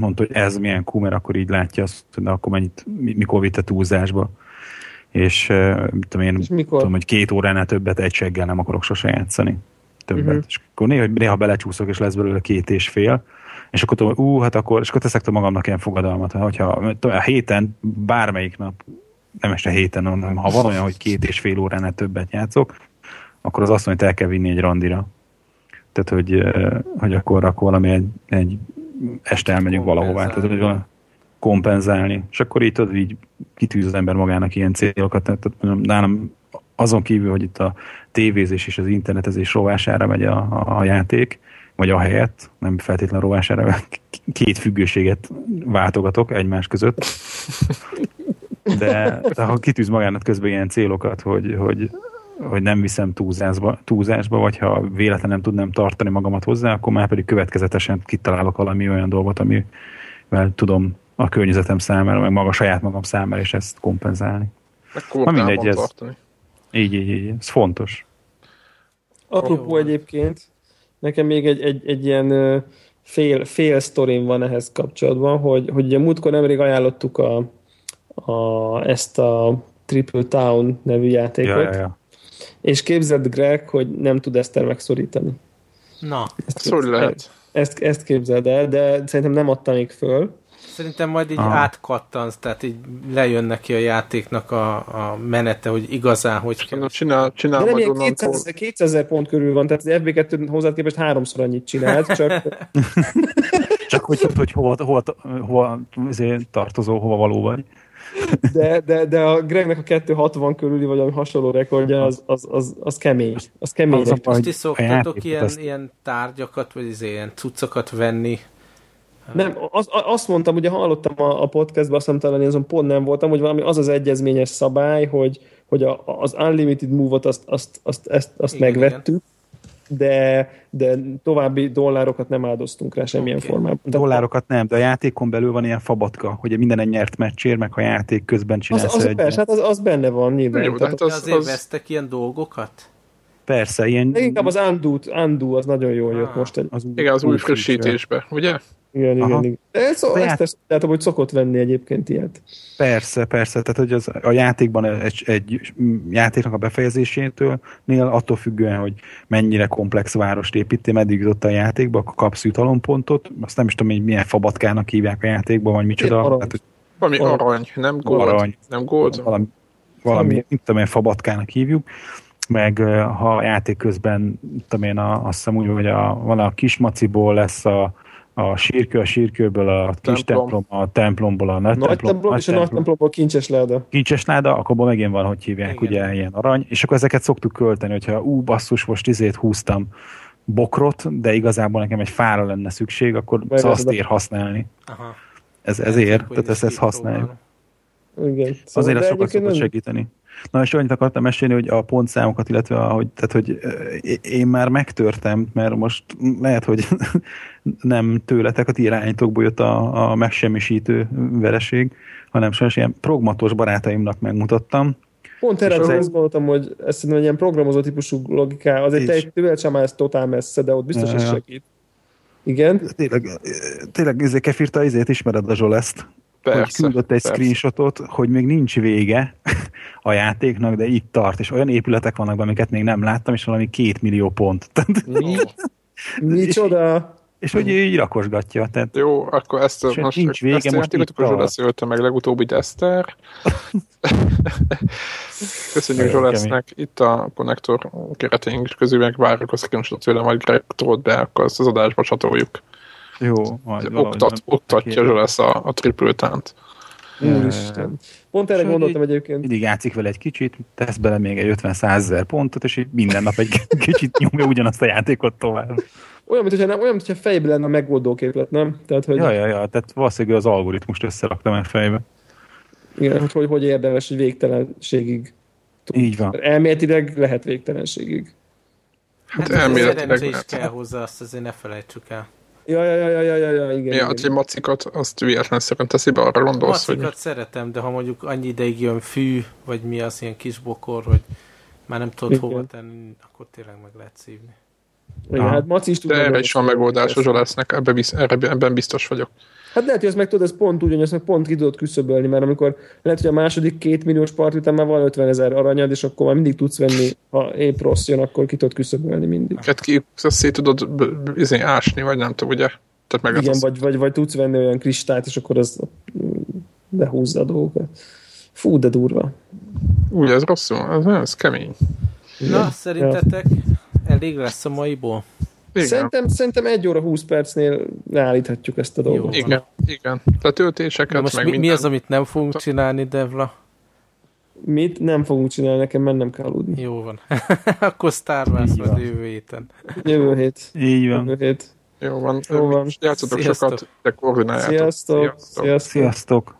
mondta, hogy ez milyen cool, mert akkor így látja azt, hogy akkor mennyit, mikor vitte túlzásba. És tudom, hogy 2 óránál többet egy seggel nem akarok sose játszani. Többet. Uh-huh. És akkor néha belecsúszok, és lesz belőle 2,5, és akkor tudom, és akkor teszek magamnak ilyen fogadalmat, hogyha a héten, bármelyik nap, nem este héten, hanem ha van olyan, hogy 2,5 óránál többet játszok, akkor az asszonyt el kell vinni egy randira. Tehát, hogy akkor valami egy este elmegyünk valahová, tehát hogy van kompenzálni. És akkor így tudod, így kitűz az ember magának ilyen célokat. Tehát nálam azon kívül, hogy itt a tévézés és az internetezés rovására megy a játék, vagy a helyett, nem feltétlen rovására, 2 függőséget váltogatok egymás között. De ha kitűz magának közben ilyen célokat, hogy nem viszem túlzásba, vagy ha véletlenül nem tudnám tartani magamat hozzá, akkor már pedig következetesen kitalálok valami olyan dolgot, amivel tudom a környezetem számára, meg saját magam számára, és ezt kompenzálni. Na mindegy, ez tartani. Így, ez fontos. Apropó egyébként, nekem még egy ilyen fél sztorim van ehhez kapcsolatban, hogy ugye múltkor nemrég ajánlottuk ezt a Triple Town nevű játékot, és képzeld, Greg, hogy nem tud Eszter megszorítani. Na, ezt képzeld el, de szerintem nem adta még föl. Szerintem majd így átkattansz, tehát így lejön neki a játéknak a menete, hogy igazán, hogy kell. Csinál de nem ilyen 200 000 pont körül van, tehát az FB2 hozzád képest 3-szor annyit csinált, csak... csak hogy hova tartozó, hova való vagy. De a Gregnek a 260 körüli, vagy ami hasonló rekordja, az kemény. Az kemény. Azt is szoktatok ilyen tárgyakat, vagy ilyen cuccokat venni? Nem, azt mondtam, ugye hallottam a podcastban, azt mondtam, talán én azon pont nem voltam, hogy valami az egyezményes szabály, hogy az Unlimited Move-ot azt igen, megvettük, igen. De további dollárokat nem áldoztunk rá semmilyen formában. Dollárokat nem, de a játékon belül van ilyen fabatka, hogy minden egy nyert meccsért, meg ha játék közben csinálsz az egy... Persze, hát az benne van nyilván. Jó, tehát azért vesztek ilyen dolgokat? Persze, ilyen... De inkább az Undo az nagyon jól jött most. Igen, az új frissítésbe, ugye? Igen. Látom, hogy szokott venni egyébként ilyet. Persze, tehát hogy a játékban egy játéknak a befejezésétől attól függően, hogy mennyire komplex várost építél, meddig jutott a játékba, akkor kapsz jutalompontot, azt nem is tudom, hogy milyen fabatkának hívják a játékban, vagy micsoda. Valami arany, nem gold. Valami, nem tudom, ilyen fabatkának hívjuk. Meg ha a játék közben, tudom én, azt hiszem úgy, hogy van a kismaciból lesz a sírkő, a sírkőből a kis templom, a templomból a nagy templom, és a nagy templomból kincses láda, akkor abban megint van, hogy hívják, igen. Ugye ilyen arany, és akkor ezeket szoktuk költeni, hogyha basszus, most húztam bokrot, de igazából nekem egy fára lenne szükség, akkor azt ér használni. Aha. Ez ér, tehát ezt használjuk. Igen. Szóval azért sokat szokott segíteni. Na, és annyit akartam mesélni, hogy a pontszámokat, illetve hogy én már megtörtem, mert most lehet, hogy nem tőletek a ti irányítokból jött a megsemmisítő vereség, hanem sajnos ilyen progmatos barátaimnak megmutattam. Pont erre azt gondoltam, hogy ez szerintem ilyen programozó típusú logiká, azért tőled sem áll ez totál messze, de ott biztos is segít. Igen? Tényleg Kefirta, ismered a Zsoleszt. Persze, hogy küldött egy screenshotot, hogy még nincs vége a játéknak, de itt tart, és olyan épületek vannak, amiket még nem láttam, és valami 2 millió pont. Mi? Micsoda? És hogy így rakosgatja. Tehát jó, akkor ezt most játékot, akkor Zsolasz jölte meg legutóbbi Dester. Köszönjük Zsolasznek. Itt a Connector kereteink közül megvárjuk, azt kicsit tőle majd Greg tudod be, akkor ezt az adásba csatoljuk. Jó. Oktatja Zsolasz a triplőtánt. Úristen. Pont erre gondoltam egyébként. Mindig játszik vele egy kicsit, tesz bele még egy 50-100 pontot, és így minden nap egy kicsit nyomja ugyanazt a játékot tovább. Olyan, mintha fejben lenne a megoldó képlet, nem? Tehát, hogy... Ja, tehát valószínűleg az algoritmust összeraktam el fejbe. Igen, hogy érdemes, hogy végtelenségig. Így van. Elméletileg lehet végtelenségig. Hát elméletileg is kell hozzá, azt azért ne felejtsük el. Ja, igen. Ja, hogy macikat, azt véletlenszerűen teszi be, arra gondolsz, hogy... Macikat szeretem, de ha mondjuk annyi ideig jön fű, vagy mi az, ilyen kis bokor, hogy már nem tudod hova tenni, akkor tényleg meg lehet szívni. Igen, hát Maci is tudom, de erre is van megoldás, a Zsolesznek, ebben biztos vagyok. Hát lehet, hogy ezt meg tudod, ez pont ugyanaz, meg pont ki tudod küszöbölni, mert amikor lehet, hogy a második 2 milliós part után már van 50 000 aranyad, és akkor már mindig tudsz venni, ha épp rossz jön, akkor ki tudod küszöbölni mindig. Hát ki szét tudod ásni, vagy nem tudom, ugye? Tehát meg igen, vagy tudsz venni olyan kristályt, és akkor az lehúzza a dolgokat. Fú, de durva. Ugye, ez rosszul, ez kemény. Na, szerintetek... Elég lesz a maiból. Szerintem 1 óra 20 percnél leállíthatjuk ezt a dolgot. Jó, igen. Tehát töltéseket, most meg mi az, amit nem fogunk csinálni, Devla? Mit nem fogunk csinálni? Nekem mennem kell aludni. Jó van. Akkor Star Wars van jövő héten. Jövő hét. Így van. Jó van. Játszatok sokat, de koordináljátok. Sziasztok.